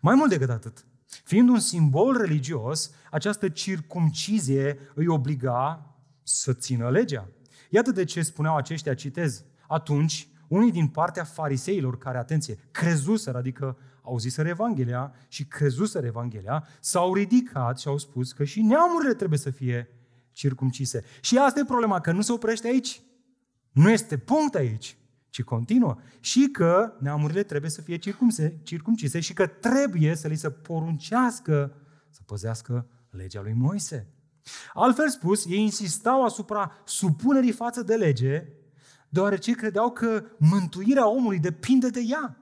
Mai mult decât atât, fiind un simbol religios, această circumcizie îi obliga să țină legea. Iată de ce spuneau aceștia, citez, atunci unii din partea fariseilor care, atenție, crezuseră, adică auziseră Evanghelia și crezuseră Evanghelia, s-au ridicat și au spus că și neamurile trebuie să fie circumcise. Și asta e problema, că nu se oprește aici. Nu este punct aici, ci continuă. Și că neamurile trebuie să fie circumse, circumcise și că trebuie să li se poruncească să păzească legea lui Moise. Altfel spus, ei insistau asupra supunerii față de lege, deoarece credeau că mântuirea omului depinde de ea.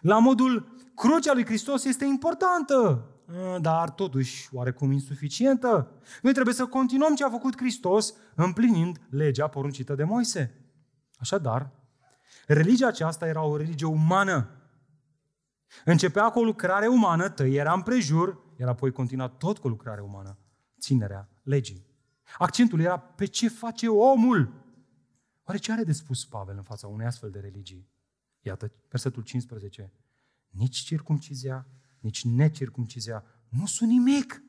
La modul, crucea lui Hristos este importantă, dar totuși oarecum insuficientă. Noi trebuie să continuăm ce a făcut Hristos împlinind legea poruncită de Moise. Așadar, religia aceasta era o religie umană. Începea cu o lucrare umană, tăierea împrejur, iar apoi continua tot cu o lucrare umană, ținerea legii. Accentul era pe ce face omul. Oare ce are de spus Pavel în fața unei astfel de religii? Iată, versetul cincisprezece. Nici circumcizia, nici necircumcizia nu sunt nimic.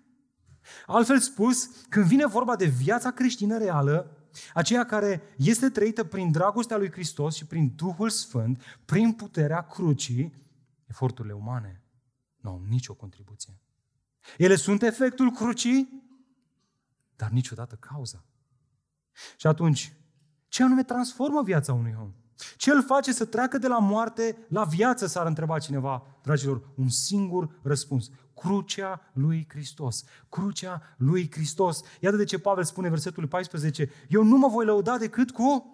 Altfel spus, când vine vorba de viața creștină reală, aceea care este trăită prin dragostea lui Hristos și prin Duhul Sfânt, prin puterea crucii, eforturile umane nu au nicio contribuție. Ele sunt efectul crucii, dar niciodată cauza. Și atunci, ce anume transformă viața unui om? Ce îl face să treacă de la moarte la viață, s-ar întreba cineva, dragilor? Un singur răspuns. Crucea lui Hristos. Crucea lui Hristos. Iată de ce Pavel spune, versetul paisprezece, eu nu mă voi lăuda decât cu...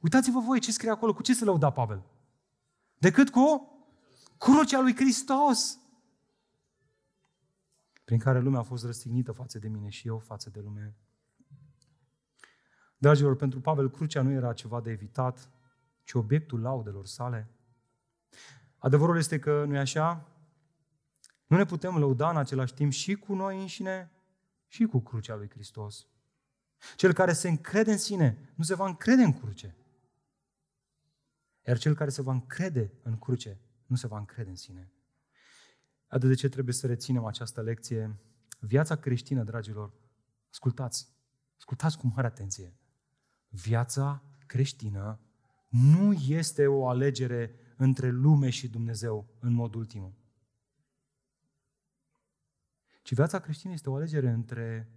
Uitați-vă voi ce scrie acolo, cu ce se lăuda Pavel? Decât cu crucea lui Hristos, prin care lumea a fost răstignită față de mine și eu față de lume. Dragilor, pentru Pavel, crucea nu era ceva de evitat, ci obiectul laudelor sale. Adevărul este că, nu-i așa? Nu ne putem lăuda în același timp și cu noi înșine și cu crucea lui Hristos. Cel care se încrede în sine nu se va încrede în cruce. Iar cel care se va încrede în cruce nu se va încrede în sine. Atât de ce trebuie să reținem această lecție. Viața creștină, dragilor, ascultați, ascultați cu mare atenție. Viața creștină nu este o alegere între lume și Dumnezeu în mod ultimul. Ci viața creștină este o alegere între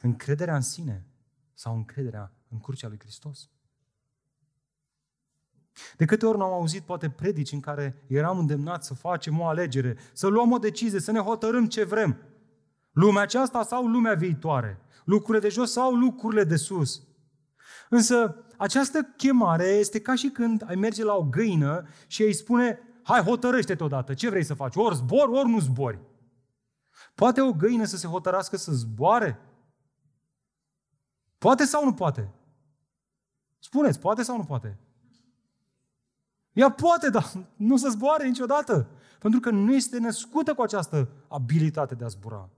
încrederea în sine sau încrederea în crucea lui Hristos. De câte ori n-am auzit poate predici în care eram îndemnați să facem o alegere, să luăm o decizie, să ne hotărâm ce vrem. Lumea aceasta sau lumea viitoare, lucrurile de jos sau lucrurile de sus. Însă această chemare este ca și când ai merge la o găină și îi spune, hai, hotărăște-te odată, ce vrei să faci, ori zbori, ori nu zbori. Poate o găină să se hotărască să zboare? Poate sau nu poate? Spuneți, poate sau nu poate? Ea poate, dar nu se zboare niciodată, pentru că nu este născută cu această abilitate de a zbura.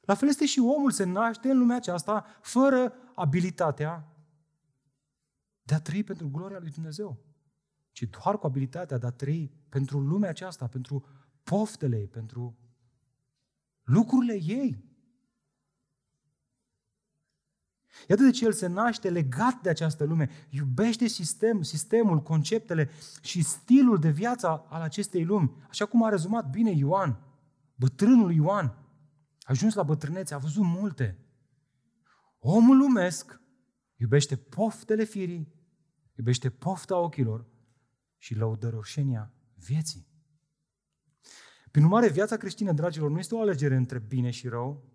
La fel este și omul, se naște în lumea aceasta fără abilitatea de a trăi pentru gloria lui Dumnezeu, ci doar cu abilitatea de a trăi pentru lumea aceasta, pentru poftele ei, pentru lucrurile ei. Iată de ce el se naște legat de această lume, iubește sistem, sistemul, conceptele și stilul de viață al acestei lumi. Așa cum a rezumat bine Ioan, bătrânul Ioan, a ajuns la bătrânețe, a văzut multe. Omul lumesc iubește poftele firii, iubește pofta ochilor și lăudăroșenia vieții. Prin urmare, viața creștină, dragilor, nu este o alegere între bine și rău,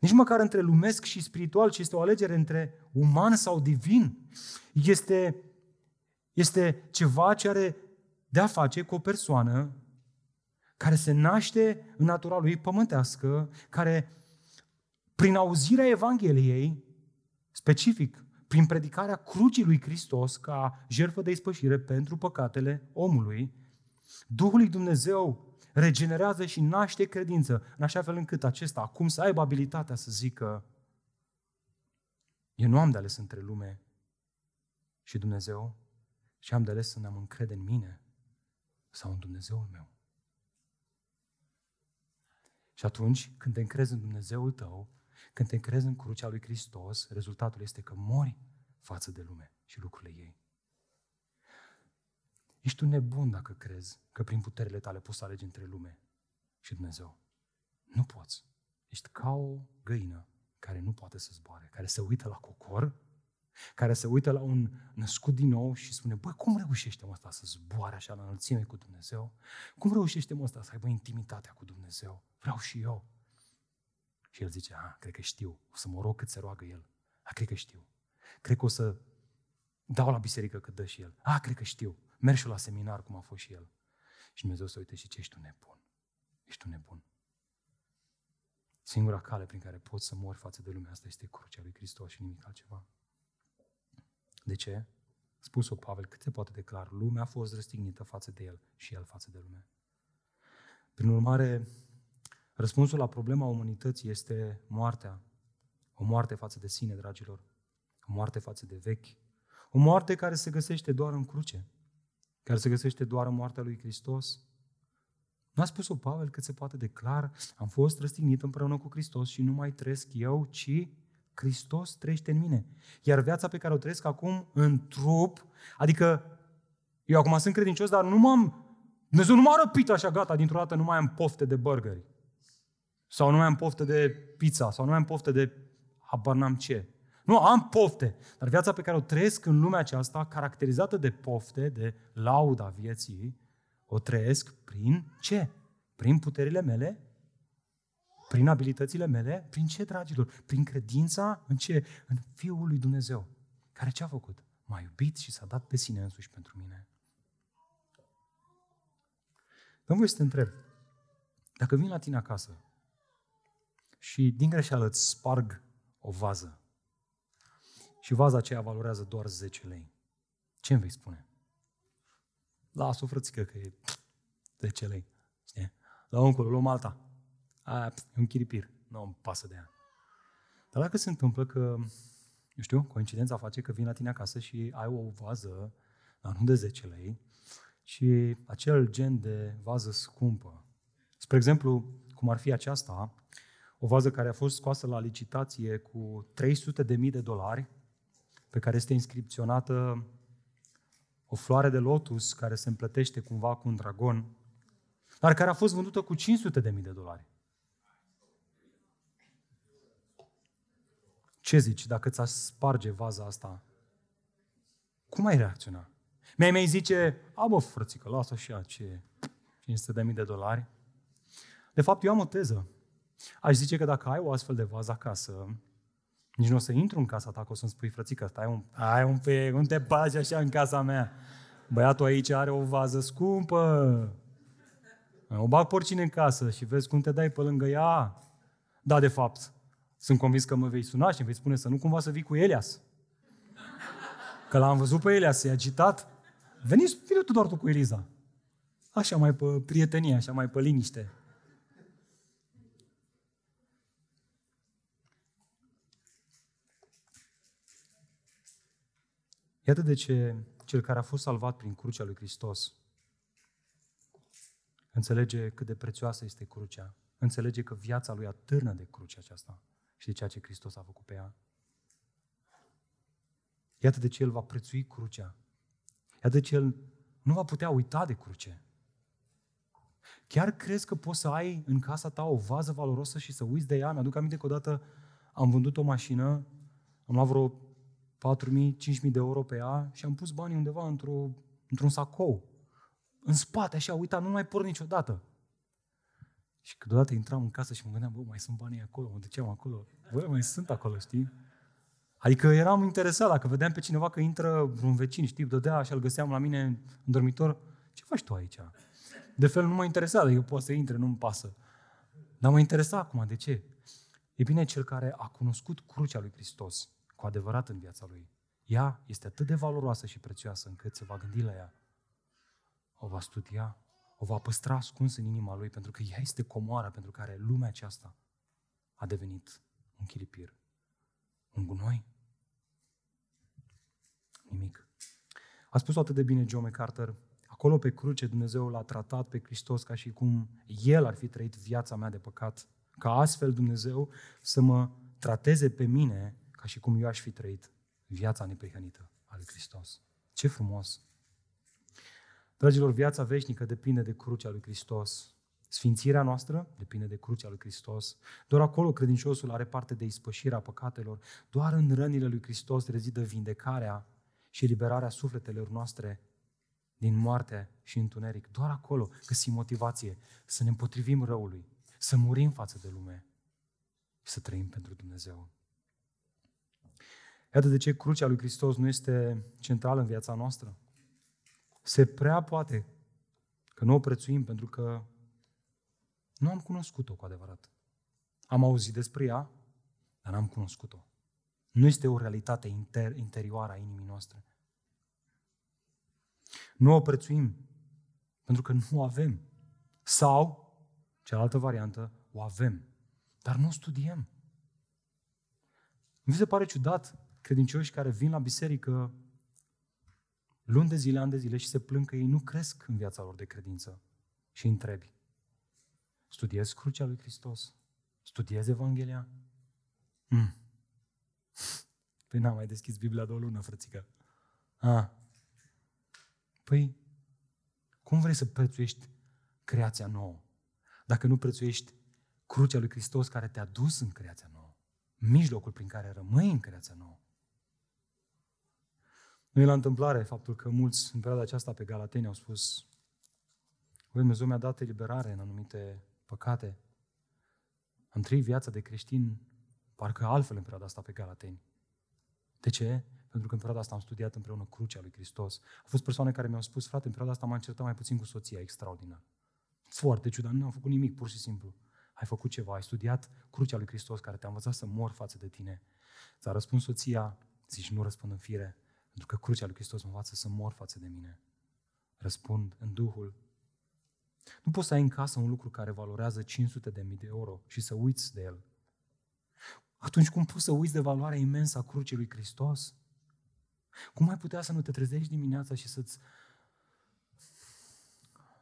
nici măcar între lumesc și spiritual, ci este o alegere între uman sau divin. Este, este ceva ce are de-a face cu o persoană care se naște în natura lui pământească, care prin auzirea Evangheliei, specific, prin predicarea crucii lui Hristos ca jertfă de ispășire pentru păcatele omului, Duhul lui Dumnezeu regenerează și naște credință, în așa fel încât acesta acum să aibă abilitatea să zică: eu nu am de ales între lume și Dumnezeu, și am de ales să ne-am încrede în mine sau în Dumnezeul meu. Și atunci, când te încrezi în Dumnezeul tău, când te încrezi în crucea lui Hristos, rezultatul este că mori față de lume și lucrurile ei. Ești tu nebun dacă crezi că prin puterile tale poți să alegi între lume și Dumnezeu. Nu poți. Ești ca o găină care nu poate să zboare, care se uită la cocor, care se uită la un născut din nou și spune: băi, cum reușește mă ăsta să zboare așa la înălțime cu Dumnezeu? Cum reușește mă ăsta să aibă intimitatea cu Dumnezeu? Vreau și eu. Și el zice: ah, cred că știu, o să mă rog cât se roagă el. Ah, cred că știu. Cred că o să dau la biserică cât dă și el. Ah, cred că știu. Merg și la seminar, cum a fost și el. Și Dumnezeu să uite și zice: ești un nebun. Ești un nebun. Singura cale prin care poți să mori față de lumea asta este crucea lui Hristos și nimic altceva. De ce? Spus-o Pavel cât se poate de clar. Lumea a fost răstignită față de el și el față de lume. Prin urmare, răspunsul la problema umanității este moartea. O moarte față de sine, dragilor. O moarte față de vechi. O moarte care se găsește doar în cruce, care se găsește doar în moartea lui Hristos. Nu a spus-o Pavel cât se poate de clar: am fost răstignit împreună cu Hristos și nu mai trăiesc eu, ci Hristos trăiește în mine. Iar viața pe care o trăiesc acum în trup, adică eu acum sunt credincios, dar nu m-am, Dumnezeu nu m-a răpit așa, gata, dintr-o dată nu mai am poftă de burgeri, sau nu mai am poftă de pizza, sau nu mai am poftă de habar n-am ce. Nu, am pofte, dar viața pe care o trăiesc în lumea aceasta, caracterizată de pofte, de lauda vieții, o trăiesc prin ce? Prin puterile mele? Prin abilitățile mele? Prin ce, dragilor? Prin credința în ce? În Fiul lui Dumnezeu, care ce a făcut? M-a iubit și s-a dat pe sine însuși pentru mine. Dă-mi voi să te întreb, dacă vin la tine acasă și din greșeală îți sparg o vază, și vaza aceea valorează doar zece lei. Ce îmi vei spune? Las-o, frățică, că e zece lei. Știi? La încolo, luăm alta. Aia, e un chiripir. Nu îmi pasă de ea. Dar dacă se întâmplă că, eu știu, coincidența face că vin la tine acasă și ai o vază, dar nu de zece lei, și acel gen de vază scumpă. Spre exemplu, cum ar fi aceasta, o vază care a fost scoasă la licitație cu trei sute de mii de dolari, pe care este inscripționată o floare de lotus care se împletește cumva cu un dragon, dar care a fost vândută cu cinci sute de mii de dolari. Ce zici dacă ți-aș sparge vaza asta? Cum ai reacționa? Mi-ai mai zice: a bă, frățică, lasă așa, ce cinci sute de mii de dolari. De fapt, eu am o teză. Aș zice că dacă ai o astfel de vază acasă, nici nu o să intru în casa ta, că o să-mi spui: frățică, stai un, ai un pic, nu te bagi așa în casa mea. Băiatul aici are o vază scumpă. O bag porcine în casă și vezi cum te dai pe lângă ea. Da, de fapt, sunt convins că mă vei suna și îmi vei spune să nu cumva să vii cu Elias. Că l-am văzut pe Elias, e agitat. Veniți, vine tu doar tu cu Eliza. Așa mai pe prietenie, așa mai pe liniște. Iată de ce cel care a fost salvat prin crucea lui Hristos înțelege cât de prețioasă este crucea, înțelege că viața lui atârnă de crucea aceasta și de ceea ce Hristos a făcut pe ea. Iată de ce el va prețui crucea. Iată de ce el nu va putea uita de cruce. Chiar crezi că poți să ai în casa ta o vază valoroasă și să uiți de ea? Mi-aduc aminte că odată am vândut o mașină, am luat vreo patru mii, cinci mii de euro pe ea și am pus banii undeva într-o, într-un sacou. În spate, așa, uita, nu mai por niciodată. Și câteodată intram în casă și mă gândeam, bă, mai sunt banii acolo, mă duceam acolo, bă, mai sunt acolo, știi? Adică eram interesat, dacă vedeam pe cineva că intră un vecin, știi, dădea și îl găseam la mine în dormitor, ce faci tu aici? De fel nu mă interesa, eu pot să intre, nu-mi pasă. Dar mă interesa acum, de ce? E bine, cel care a cunoscut crucea lui Hristos cu adevărat în viața lui, ea este atât de valoroasă și prețioasă încât se va gândi la ea. O va studia, o va păstra ascuns în inima lui, pentru că ea este comoara pentru care lumea aceasta a devenit un chilipir, un gunoi. Nimic. A spus atât de bine John MacArthur, acolo pe cruce Dumnezeu l-a tratat pe Hristos ca și cum El ar fi trăit viața mea de păcat, ca astfel Dumnezeu să mă trateze pe mine ca și cum eu aș fi trăit viața neprihănită a lui Hristos. Ce frumos! Dragilor, viața veșnică depinde de crucea lui Hristos. Sfințirea noastră depinde de crucea lui Hristos. Doar acolo credinciosul are parte de ispășirea păcatelor. Doar în rănile lui Hristos rezidă vindecarea și eliberarea sufletelor noastre din moarte și întuneric. Doar acolo găsim motivație să ne împotrivim răului, să murim față de lume și să trăim pentru Dumnezeu. Iată de ce crucea lui Hristos nu este centrală în viața noastră. Se prea poate că nu o prețuim pentru că nu am cunoscut-o cu adevărat. Am auzit despre ea, dar n-am cunoscut-o. Nu este o realitate inter- interioară a inimii noastre. Nu o prețuim pentru că nu o avem. Sau, cealaltă variantă, o avem, dar nu o studiem. Mi se pare ciudat credincioșii care vin la biserică luni de zile, ani de zile și se plâng că ei nu cresc în viața lor de credință. Și întrebi, studiezi crucea lui Hristos? Studiezi Evanghelia? Mm. Păi n-am mai deschis Biblia de o lună, frățică. Ah. Păi, cum vrei să prețuiești creația nouă? Dacă nu prețuiești crucea lui Hristos care te-a dus în creația nouă, mijlocul prin care rămâi în creația nouă. Nu e la întâmplare faptul că mulți în perioada aceasta pe Galateni au spus Dumnezeu mi-a dat eliberare în anumite păcate. Am trăit viața de creștin parcă altfel în perioada asta pe Galateni. De ce? Pentru că în perioada asta am studiat împreună crucea lui Hristos. Au fost persoane care mi-au spus, frate, în perioada asta m-am certat mai puțin cu soția, extraordinar. Foarte ciudat, nu am făcut nimic, pur și simplu. Ai făcut ceva, ai studiat crucea lui Hristos care te-a învățat să mor față de tine. Ți-a răspuns soția, zici, nu răspund în fire. Pentru că crucea lui Hristos mă învață să mor față de mine. Răspund în Duhul. Nu poți să ai în casă un lucru care valorează cinci sute de mii de euro și să uiți de el. Atunci cum poți să uiți de valoarea imensă a crucii lui Hristos? Cum ai putea să nu te trezești dimineața și să-ți,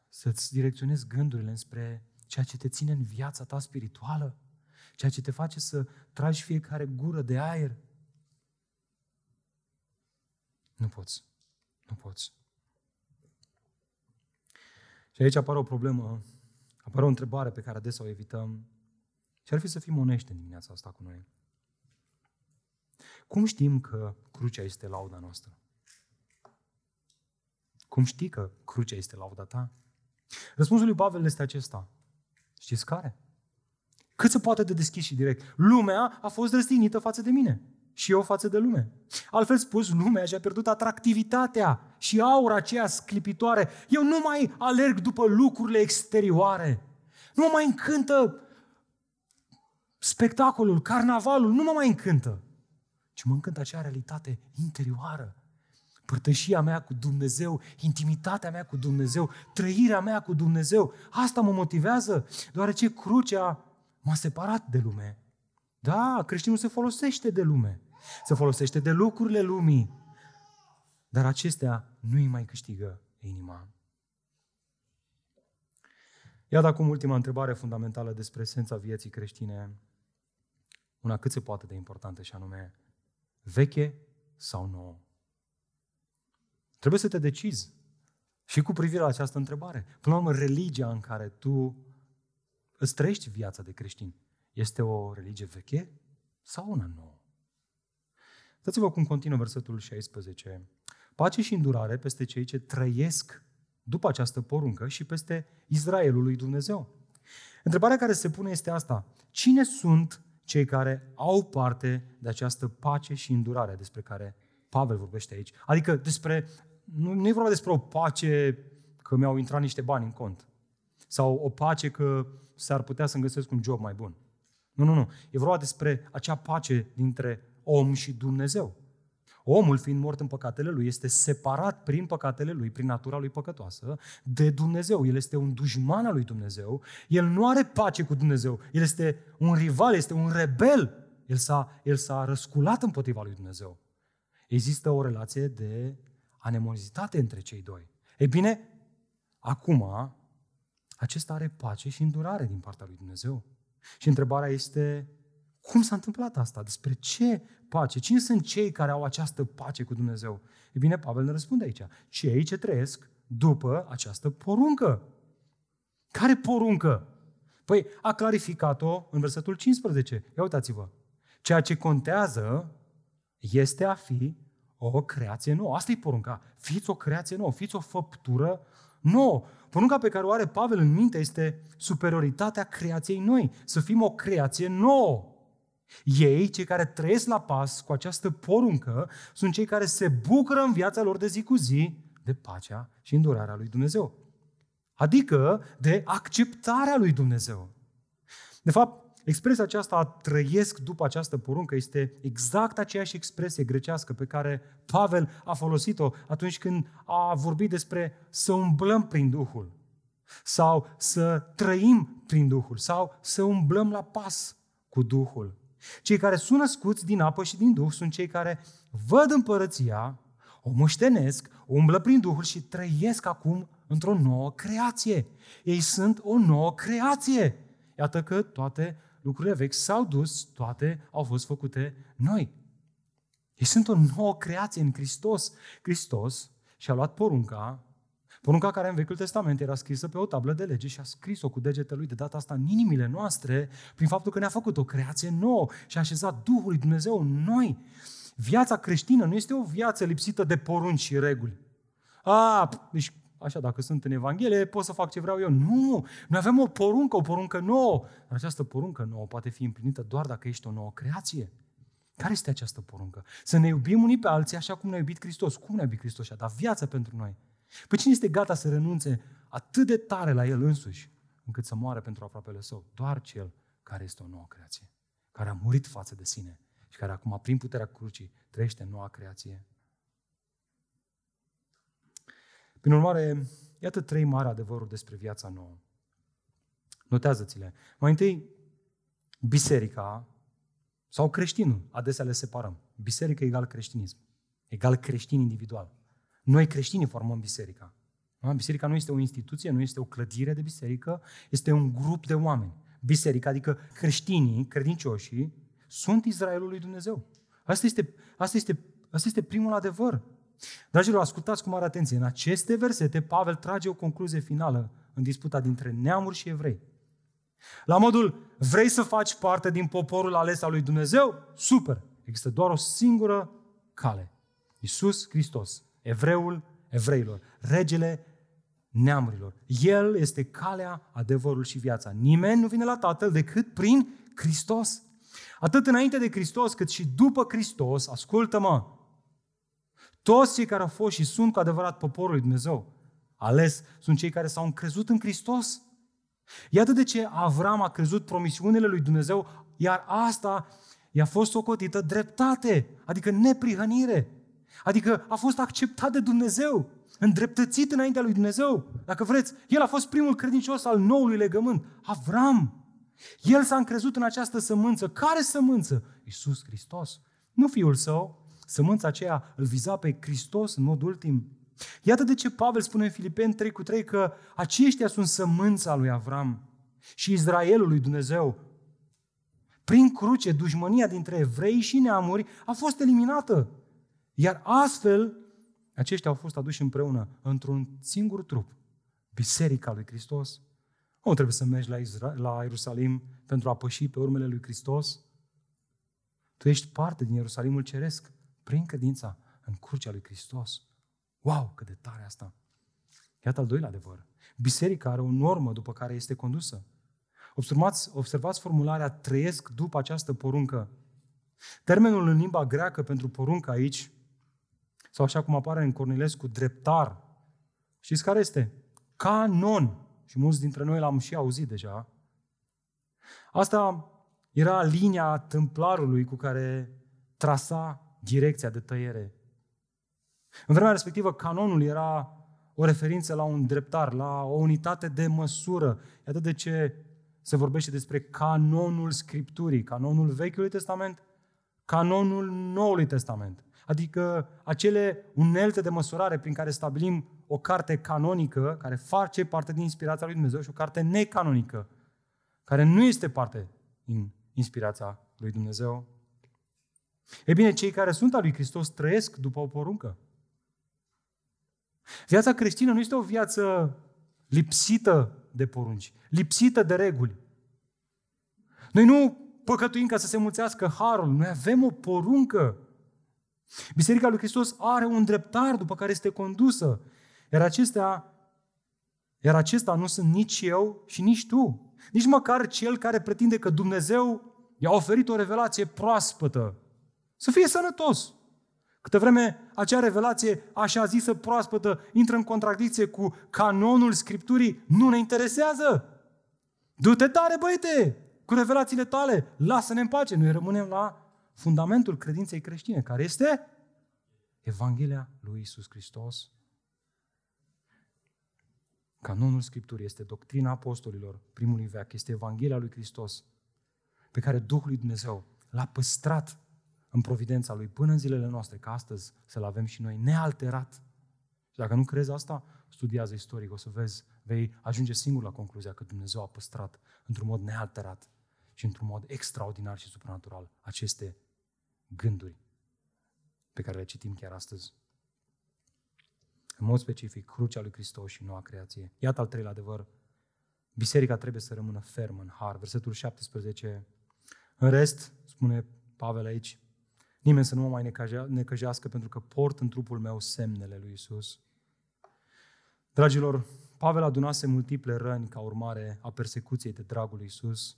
să-ți direcționezi gândurile spre ceea ce te ține în viața ta spirituală? Ceea ce te face să tragi fiecare gură de aer? Nu poți. Nu poți. Și aici apare o problemă, apare o întrebare pe care adesea o evităm. Ce ar fi să fim onești în dimineața asta cu noi? Cum știm că crucea este lauda noastră? Cum știi că crucea este lauda ta? Răspunsul lui Pavel este acesta. Știți care? Cât se poate de deschis și direct. Lumea a fost răstignită față de mine. Și eu față de lume. Altfel spus, lumea și-a pierdut atractivitatea și aura aceea sclipitoare. Eu nu mai alerg după lucrurile exterioare. Nu mă mai încântă spectacolul, carnavalul, nu mă mai încântă. Ci mă încântă acea realitate interioară părtășia mea cu Dumnezeu, intimitatea mea cu Dumnezeu, trăirea mea cu Dumnezeu. Asta mă motivează, deoarece crucea m-a separat de lume. Da, creștinul se folosește de lume, se folosește de lucrurile lumii, dar acestea nu îi mai câștigă inima. Iată acum ultima întrebare fundamentală despre esența vieții creștine, una cât se poate de importantă, și anume, veche sau nouă? Trebuie să te decizi și cu privire la această întrebare. Până la urmă, religia în care tu îți trăiești viața de creștin este o religie veche sau una nouă? Uitați-vă cum continuă versetul șaisprezece. Pace și îndurare peste cei ce trăiesc după această poruncă și peste Israelul lui Dumnezeu. Întrebarea care se pune este asta. Cine sunt cei care au parte de această pace și îndurare despre care Pavel vorbește aici? Adică despre, nu, nu e vorba despre o pace că mi-au intrat niște bani în cont sau o pace că s-ar putea să-mi găsesc un job mai bun. Nu, nu, nu. E vorba despre acea pace dintre om și Dumnezeu. Omul, fiind mort în păcatele lui, este separat prin păcatele lui, prin natura lui păcătoasă, de Dumnezeu. El este un dușman al lui Dumnezeu. El nu are pace cu Dumnezeu. El este un rival, este un rebel. El s-a, el s-a răsculat împotriva lui Dumnezeu. Există o relație de anemozitate între cei doi. Ei bine, acum, acesta are pace și îndurare din partea lui Dumnezeu. Și întrebarea este, cum s-a întâmplat asta? Despre ce pace? Cine sunt cei care au această pace cu Dumnezeu? E bine, Pavel ne răspunde aici. Cei ce trăiesc după această poruncă. Care poruncă? Păi a clarificat-o în versetul cincisprezece. Ia uitați-vă. Ceea ce contează este a fi o creație nouă. Asta e porunca. Fiți o creație nouă, fiți o făptură nouă. Porunca pe care o are Pavel în minte este superioritatea creației noi. Să fim o creație nouă. Ei, cei care trăiesc la pas cu această poruncă, sunt cei care se bucură în viața lor de zi cu zi de pacea și îndurarea lui Dumnezeu. Adică de acceptarea lui Dumnezeu. De fapt, expresia aceasta a trăiesc după această poruncă este exact aceeași expresie grecească pe care Pavel a folosit-o atunci când a vorbit despre să umblăm prin Duhul sau să trăim prin Duhul sau să umblăm la pas cu Duhul. Cei care sunt născuți din apă și din Duh sunt cei care văd împărăția, o moștenesc, o umblă prin Duhul și trăiesc acum într-o nouă creație. Ei sunt o nouă creație. Iată că toate lucrurile vechi s-au dus, toate au fost făcute noi. Ei sunt o nouă creație în Hristos. Hristos și-a luat porunca, porunca care în Vechiul Testament era scrisă pe o tablă de lege și a scris-o cu degetele lui de data asta în inimile noastre prin faptul că ne-a făcut o creație nouă și a așezat Duhul lui Dumnezeu în noi. Viața creștină nu este o viață lipsită de porunci și reguli. A, deci așa, dacă sunt în Evanghelie, pot să fac ce vreau eu. Nu! Noi avem o poruncă, o poruncă nouă. Dar această poruncă nouă poate fi împlinită doar dacă ești o nouă creație. Care este această poruncă? Să ne iubim unii pe alții așa cum ne-a iubit Hristos. Cum ne-a iubit Hristos și a dat viața pentru noi? Păi cine este gata să renunțe atât de tare la el însuși, încât să moară pentru aproapele său? Doar cel care este o nouă creație, care a murit față de sine și care acum, prin puterea crucii, trăiește noua creație. Prin urmare, iată trei mari adevăruri despre viața nouă. Notează-ți-le. Mai întâi, biserica sau creștinul, adesea le separăm. Biserica egal creștinism, egal creștin individual. Noi creștini formăm biserica. Biserica nu este o instituție, nu este o clădire de biserică, este un grup de oameni. Biserica, adică creștinii, credincioșii, sunt Israelul lui Dumnezeu. Asta este, asta este, asta este primul adevăr. Dragilor, ascultați cu mare atenție. În aceste versete, Pavel trage o concluzie finală în disputa dintre neamuri și evrei. La modul, vrei să faci parte din poporul ales al lui Dumnezeu? Super! Există doar o singură cale. Iisus Hristos. Evreul evreilor, regele neamurilor. El este calea, adevărul și viața. Nimeni nu vine la Tatăl decât prin Hristos. Atât înainte de Hristos, cât și după Hristos, ascultă-mă, toți cei care au fost și sunt cu adevărat poporul lui Dumnezeu, ales, sunt cei care s-au încrezut în Hristos. Iată de ce Avram a crezut promisiunile lui Dumnezeu, iar asta i-a fost socotită dreptate, adică neprihănire. Adică a fost acceptat de Dumnezeu, îndreptățit înaintea lui Dumnezeu. Dacă vreți, el a fost primul credincios al noului legământ, Avram. El s-a încrezut în această sămânță. Care sămânță? Iisus Hristos. Nu fiul său, sămânța aceea îl viza pe Hristos în mod ultim. Iată de ce Pavel spune în Filipeni trei cu trei că aceștia sunt sămânța lui Avram și Israelul lui Dumnezeu. Prin cruce, dușmânia dintre evrei și neamuri a fost eliminată. Iar astfel, aceștia au fost aduși împreună într-un singur trup, Biserica lui Hristos. Nu trebuie să mergi la, Isra- la Ierusalim pentru a păși pe urmele lui Hristos. Tu ești parte din Ierusalimul Ceresc prin credința în crucea lui Hristos. Wow, cât de tare asta! Iată al doilea adevăr. Biserica are o normă după care este condusă. Observați, observați formularea trăiesc după această poruncă. Termenul în limba greacă pentru poruncă aici, sau așa cum apare în Cornilescu, dreptar, știți care este? Canon. Și mulți dintre noi l-am și auzit deja. Asta era linia templarului cu care trasa direcția de tăiere. În vremea respectivă, canonul era o referință la un dreptar, la o unitate de măsură. Iată de ce se vorbește despre canonul Scripturii, canonul Vechiului Testament, canonul Noului Testament. Adică acele unelte de măsurare prin care stabilim o carte canonică, care face parte din inspirația lui Dumnezeu, și o carte necanonică, care nu este parte din inspirația lui Dumnezeu. Ei bine, cei care sunt al lui Hristos trăiesc după o poruncă. Viața creștină nu este o viață lipsită de porunci, lipsită de reguli. Noi nu păcătuim ca să se mulțească harul, noi avem o poruncă. Biserica lui Hristos are un dreptar după care este condusă, iar acestea, iar acesta nu sunt nici eu și nici tu, nici măcar cel care pretinde că Dumnezeu i-a oferit o revelație proaspătă. Să fie sănătos! Câte vreme acea revelație așa zisă proaspătă intră în contradicție cu canonul Scripturii, nu ne interesează. Du-te tare, băiete, cu revelațiile tale, lasă-ne în pace. Noi rămânem la fundamentul credinței creștine, care este Evanghelia lui Iisus Hristos. Canonul Scripturii este doctrina apostolilor primului veac, este Evanghelia lui Hristos, pe care Duhul lui Dumnezeu l-a păstrat în providența Lui până în zilele noastre, ca astăzi să-L avem și noi nealterat. Și dacă nu crezi asta, studiază istoric, o să vezi, vei ajunge singur la concluzia că Dumnezeu a păstrat într-un mod nealterat și într-un mod extraordinar și supranatural aceste gânduri pe care le citim chiar astăzi. În mod specific, crucea lui Hristos și noua creație. Iată al treilea adevăr, biserica trebuie să rămână fermă în har. Versetul șaptesprezece, în rest, spune Pavel aici, nimeni să nu mă mai necăjească pentru că port în trupul meu semnele lui Iisus. Dragilor, Pavel adunase multiple răni ca urmare a persecuției de dragul lui Iisus.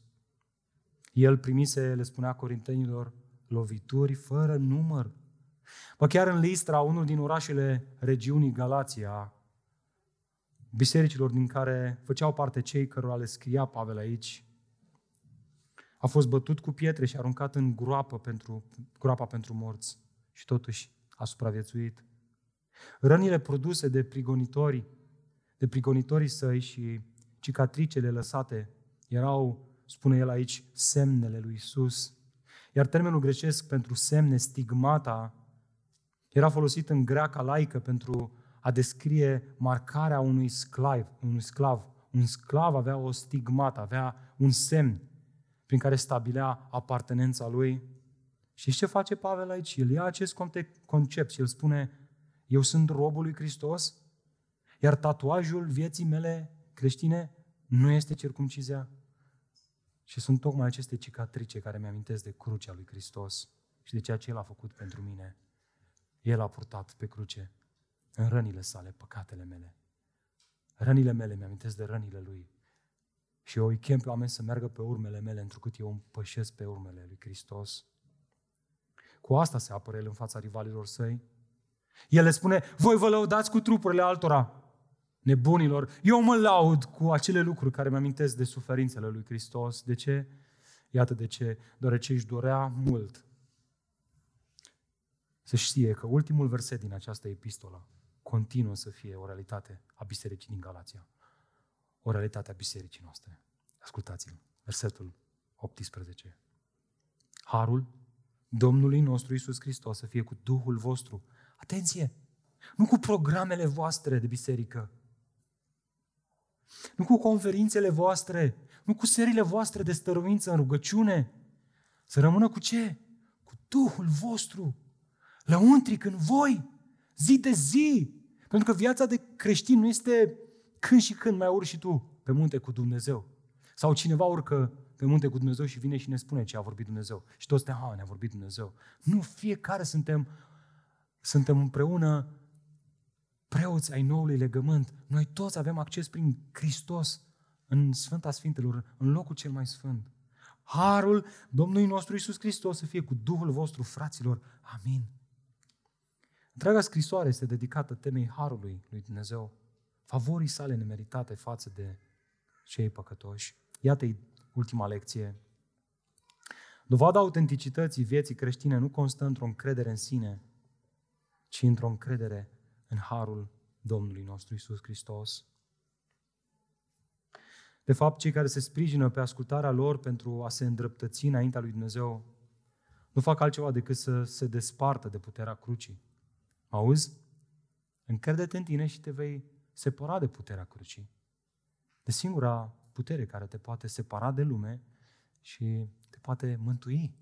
El primise, le spunea corintenilor, lovituri fără număr. Ba chiar în Listra, unul din orașele regiunii Galația, bisericilor din care făceau parte cei cărora le scria Pavel aici, a fost bătut cu pietre și aruncat în groapă pentru, groapa pentru morți și totuși a supraviețuit. Rănile produse de prigonitori, de prigonitorii săi și cicatricele lăsate erau, spune el aici, semnele lui Iisus. Iar termenul grecesc pentru semne, stigmata, era folosit în greaca laică pentru a descrie marcarea unui sclav. Un sclav, un sclav avea o stigmată, avea un semn prin care stabilea apartenența lui. Și ce face Pavel aici? El ia acest concept și el spune, eu sunt robul lui Hristos, iar tatuajul vieții mele creștine nu este circumcizia. Și sunt tocmai aceste cicatrice care mi-amintesc de crucea lui Hristos și de ceea ce El a făcut pentru mine. El a purtat pe cruce în rănile sale păcatele mele. Rănile mele mi-amintesc de rănile Lui. Și eu îi chem pe oameni să meargă pe urmele mele, întrucât eu împășesc pe urmele lui Hristos. Cu asta se apără el în fața rivalilor săi. El le spune, voi vă lăudați cu trupurile altora, nebunilor. Eu mă laud cu acele lucruri care mi-amintesc de suferințele lui Hristos. De ce? Iată de ce, deoarece își dorea mult să știe că ultimul verset din această epistolă continuă să fie o realitate a bisericii din Galația. O realitate a bisericii noastre. Ascultați-l. Versetul optsprezece. Harul Domnului nostru Iisus Hristos să fie cu Duhul vostru. Atenție! Nu cu programele voastre de biserică. Nu cu conferințele voastre. Nu cu seriile voastre de stăruință în rugăciune. Să rămână cu ce? Cu Duhul vostru. Lăuntric în voi. Zi de zi. Pentru că viața de creștin nu este când și când mai urci și tu pe munte cu Dumnezeu. Sau cineva urcă pe munte cu Dumnezeu și vine și ne spune ce a vorbit Dumnezeu. Și toți te, ha, ne-a vorbit Dumnezeu. Nu, fiecare suntem, suntem împreună preoți ai noului legământ. Noi toți avem acces prin Hristos în Sfânta Sfintelor, în locul cel mai sfânt. Harul Domnului nostru Iisus Hristos să fie cu Duhul vostru, fraților. Amin. Întreaga scrisoare este dedicată temei Harului lui Dumnezeu, favorii sale nemeritate față de cei păcătoși. Iată-i ultima lecție. Dovada autenticității vieții creștine nu constă într-o încredere în sine, ci într-o încredere în Harul Domnului nostru Iisus Hristos. De fapt, cei care se sprijină pe ascultarea lor pentru a se îndreptăți înaintea lui Dumnezeu nu fac altceva decât să se despartă de puterea crucii. Auzi? Încrede-te în tine și te vei separa de puterea crucii, de singura putere care te poate separa de lume și te poate mântui.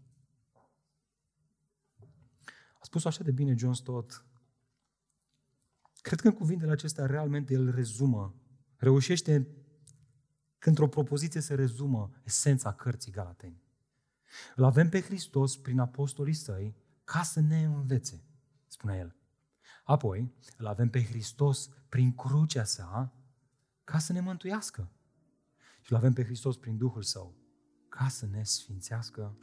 A spus așa de bine John Stott. Cred că în cuvintele acestea realmente el rezumă, reușește într-o propoziție să rezumă esența cărții Galateni. Îl avem pe Hristos prin apostolii săi ca să ne învețe, spune el. Apoi, îl avem pe Hristos prin crucea sa ca să ne mântuiască. Și îl avem pe Hristos prin Duhul său ca să ne sfințească.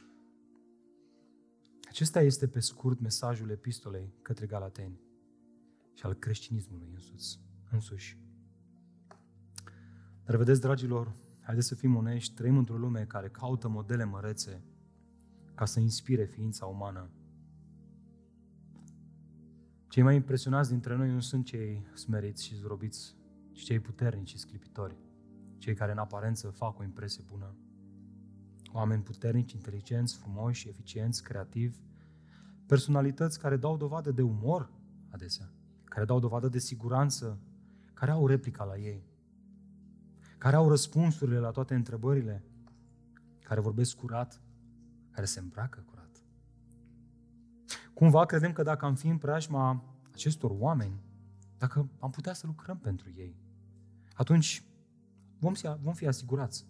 Acesta este pe scurt mesajul epistolei către Galateni și al creștinismului însuți, însuși. Dar vedeți, dragilor, haideți să fim onești, trăim într-o lume care caută modele mărețe ca să inspire ființa umană. Cei mai impresionați dintre noi nu sunt cei smeriți și zdrobiți, ci cei puternici și sclipitori, cei care în aparență fac o impresie bună. Oameni puternici, inteligenți, frumoși, eficienți, creativi, personalități care dau dovadă de umor adesea, care dau dovadă de siguranță, care au replica la ei, care au răspunsurile la toate întrebările, care vorbesc curat, care se îmbracă curat. Cumva credem că dacă am fi în preajma acestor oameni, dacă am putea să lucrăm pentru ei, atunci vom, vom fi asigurați.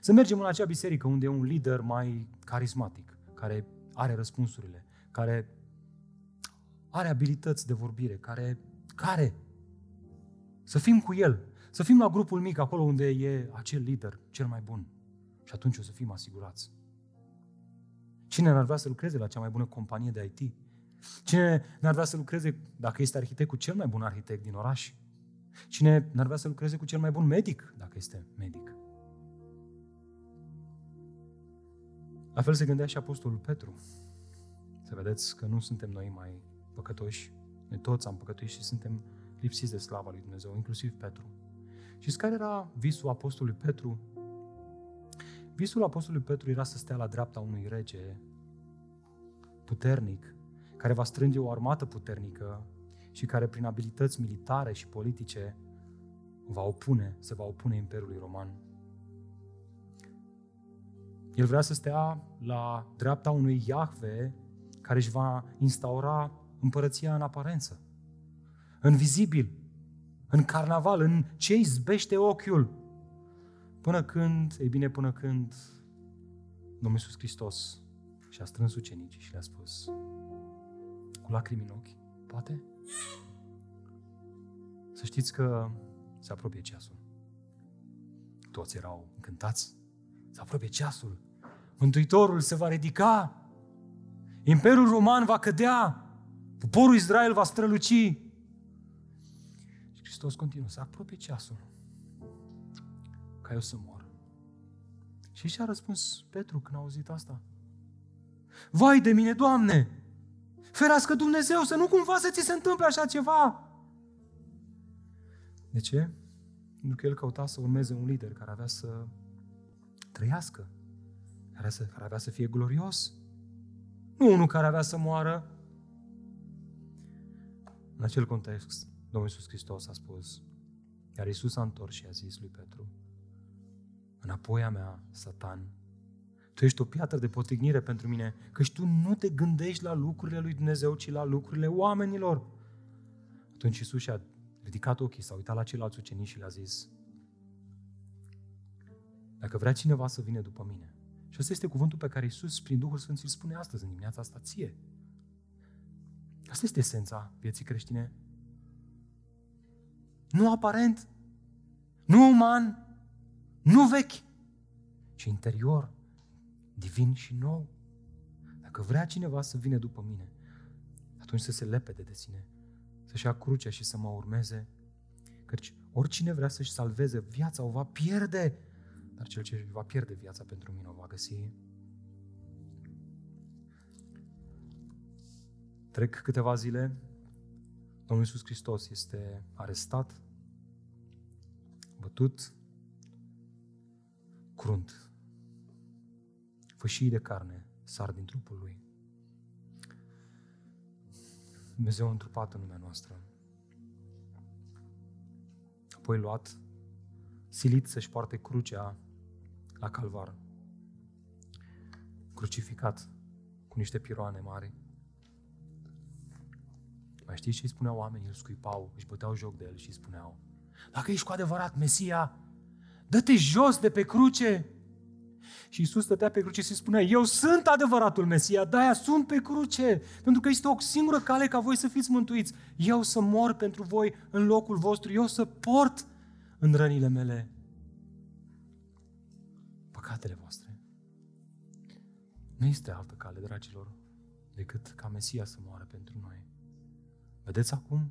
Să mergem în acea biserică unde e un lider mai carismatic, care are răspunsurile, care are abilități de vorbire, care, care să fim cu el, să fim la grupul mic acolo unde e acel lider cel mai bun și atunci o să fim asigurați. Cine n-ar vrea să lucreze la cea mai bună companie de I T? Cine n-ar vrea să lucreze, dacă este arhitect, cu cel mai bun arhitect din oraș? Cine n-ar vrea să lucreze cu cel mai bun medic, dacă este medic? La fel se gândea și apostolul Petru. Să vedeți că nu suntem noi mai păcătoși. Noi toți am păcătuit și suntem lipsiți de slava lui Dumnezeu, inclusiv Petru. Și care era visul apostolului Petru? Visul apostolului Petru era să stea la dreapta unui rege puternic, care va strânge o armată puternică și care prin abilități militare și politice va opune, se va opune Imperiului Roman. El vrea să stea la dreapta unui Iahve care își va instaura împărăția în aparență, în vizibil, în carnaval, în ce izbește ochiul. Până când, ei bine, până când Domnul Iisus Hristos și-a strâns ucenicii și le-a spus cu lacrimi în ochi, poate? Să știți că se apropie ceasul. Toți erau încântați. Se apropie ceasul. Mântuitorul se va ridica. Imperiul Roman va cădea. Poporul Israel va străluci. Și Hristos continuă, se apropie ceasul ca eu să mor. Și ce a răspuns Petru când a auzit asta? Vai de mine, Doamne! Ferească Dumnezeu să nu cumva să ți se întâmple așa ceva. De ce? Pentru că el căuta să urmeze un lider care avea să trăiască, care, să, care avea să fie glorios. Nu unul care avea să moară. În acel context, Domnul Iisus Hristos a spus, iar Iisus s-a întors și a zis lui Petru, înapoi a mea, Satan, tu ești o piatră de potignire pentru mine, căci tu nu te gândești la lucrurile lui Dumnezeu, ci la lucrurile oamenilor. Atunci Iisus și-a ridicat ochii, s-a uitat la ceilalți ucenici și le-a zis, dacă vrea cineva să vină după mine. Și asta este cuvântul pe care Iisus, prin Duhul Sfânt, îl spune astăzi, în dimineața asta, ție. Asta este esența vieții creștine. Nu aparent, nu uman, nu vechi, ci interior, divin și nou. Dacă vrea cineva să vină după mine, atunci să se lepede de sine, să-și ia crucea și să mă urmeze, căci oricine vrea să-și salveze viața o va pierde, dar cel ce va pierde viața pentru mine o va găsi. Trec câteva zile, Domnul Iisus Hristos este arestat, bătut, crunt. Fășii de carne sar din trupul lui. Dumnezeu a întrupat în lumea noastră. Apoi luat, silit să-și poarte crucea la Calvar. Crucificat cu niște piroane mari. Mai știți ce îi spuneau oamenii? Îl scuipau, își băteau joc de el și îi spuneau, dacă ești cu adevărat Mesia, dă-te jos de pe cruce! Și Iisus stătea pe cruce și îi spunea, eu sunt adevăratul Mesia, de-aia sunt pe cruce, pentru că este o singură cale ca voi să fiți mântuiți. Eu să mor pentru voi în locul vostru, eu să port în rănile mele păcatele voastre. Nu este altă cale, dragilor, decât ca Mesia să moară pentru noi. Vedeți acum?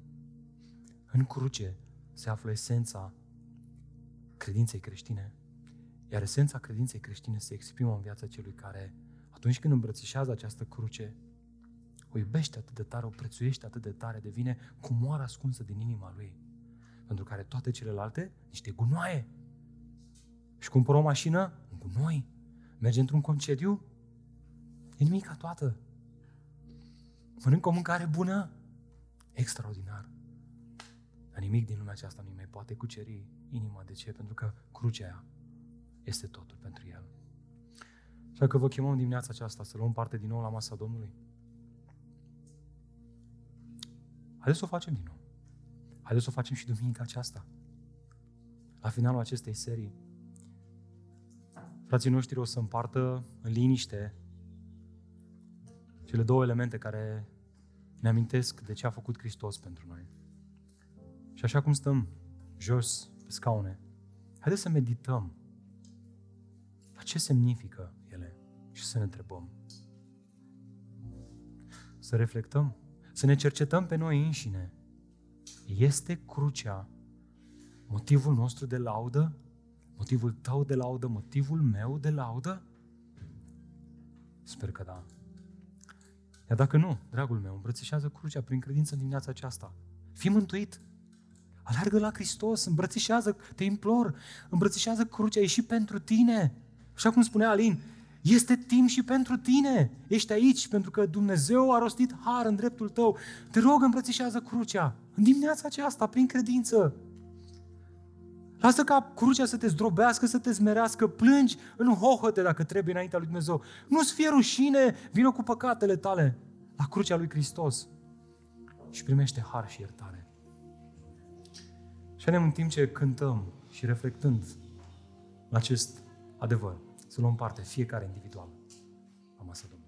În cruce se află esența credinței creștine, iar esența credinței creștine se exprimă în viața celui care, atunci când îmbrățișează această cruce, o iubește atât de tare, o prețuiește atât de tare, devine cu moara ascunsă din inima lui, pentru care toate celelalte, niște gunoaie. Și cumpără o mașină, un gunoi, merge într-un concediu, e nimica toată. Mănâncă o mâncare bună, extraordinar. Dar nimic din lumea aceasta nu mai poate cuceri inima. De ce? Pentru că crucea aia este totul pentru el. Așa că vă chemăm dimineața aceasta să luăm parte din nou la masa Domnului. Haideți să o facem din nou. Haideți să o facem și duminica aceasta. La finalul acestei serii, frații noștri o să împartă în liniște cele două elemente care ne amintesc de ce a făcut Hristos pentru noi. Și așa cum stăm jos pe scaune, haideți să medităm la ce semnifică ele și să ne întrebăm. Să reflectăm, să ne cercetăm pe noi înșine. Este crucea motivul nostru de laudă? Motivul tău de laudă? Motivul meu de laudă? Sper că da. Iar dacă nu, dragul meu, îmbrățișează crucea prin credință în dimineața aceasta. Fii mântuit! Alergă la Hristos, îmbrățișează, te implor, îmbrățișează crucea, e și pentru tine. Așa cum spunea Alin, este timp și pentru tine. Ești aici pentru că Dumnezeu a rostit har în dreptul tău. Te rog, îmbrățișează crucea în dimineața aceasta, prin credință. Lasă ca crucea să te zdrobească, să te zmerească, plângi în hohote dacă trebuie înaintea lui Dumnezeu. Nu-ți fie rușine, vină cu păcatele tale la crucea lui Hristos și primește har și iertare. Și anem în timp ce cântăm și reflectând la acest adevăr, să luăm parte fiecare individual la masa Domnului.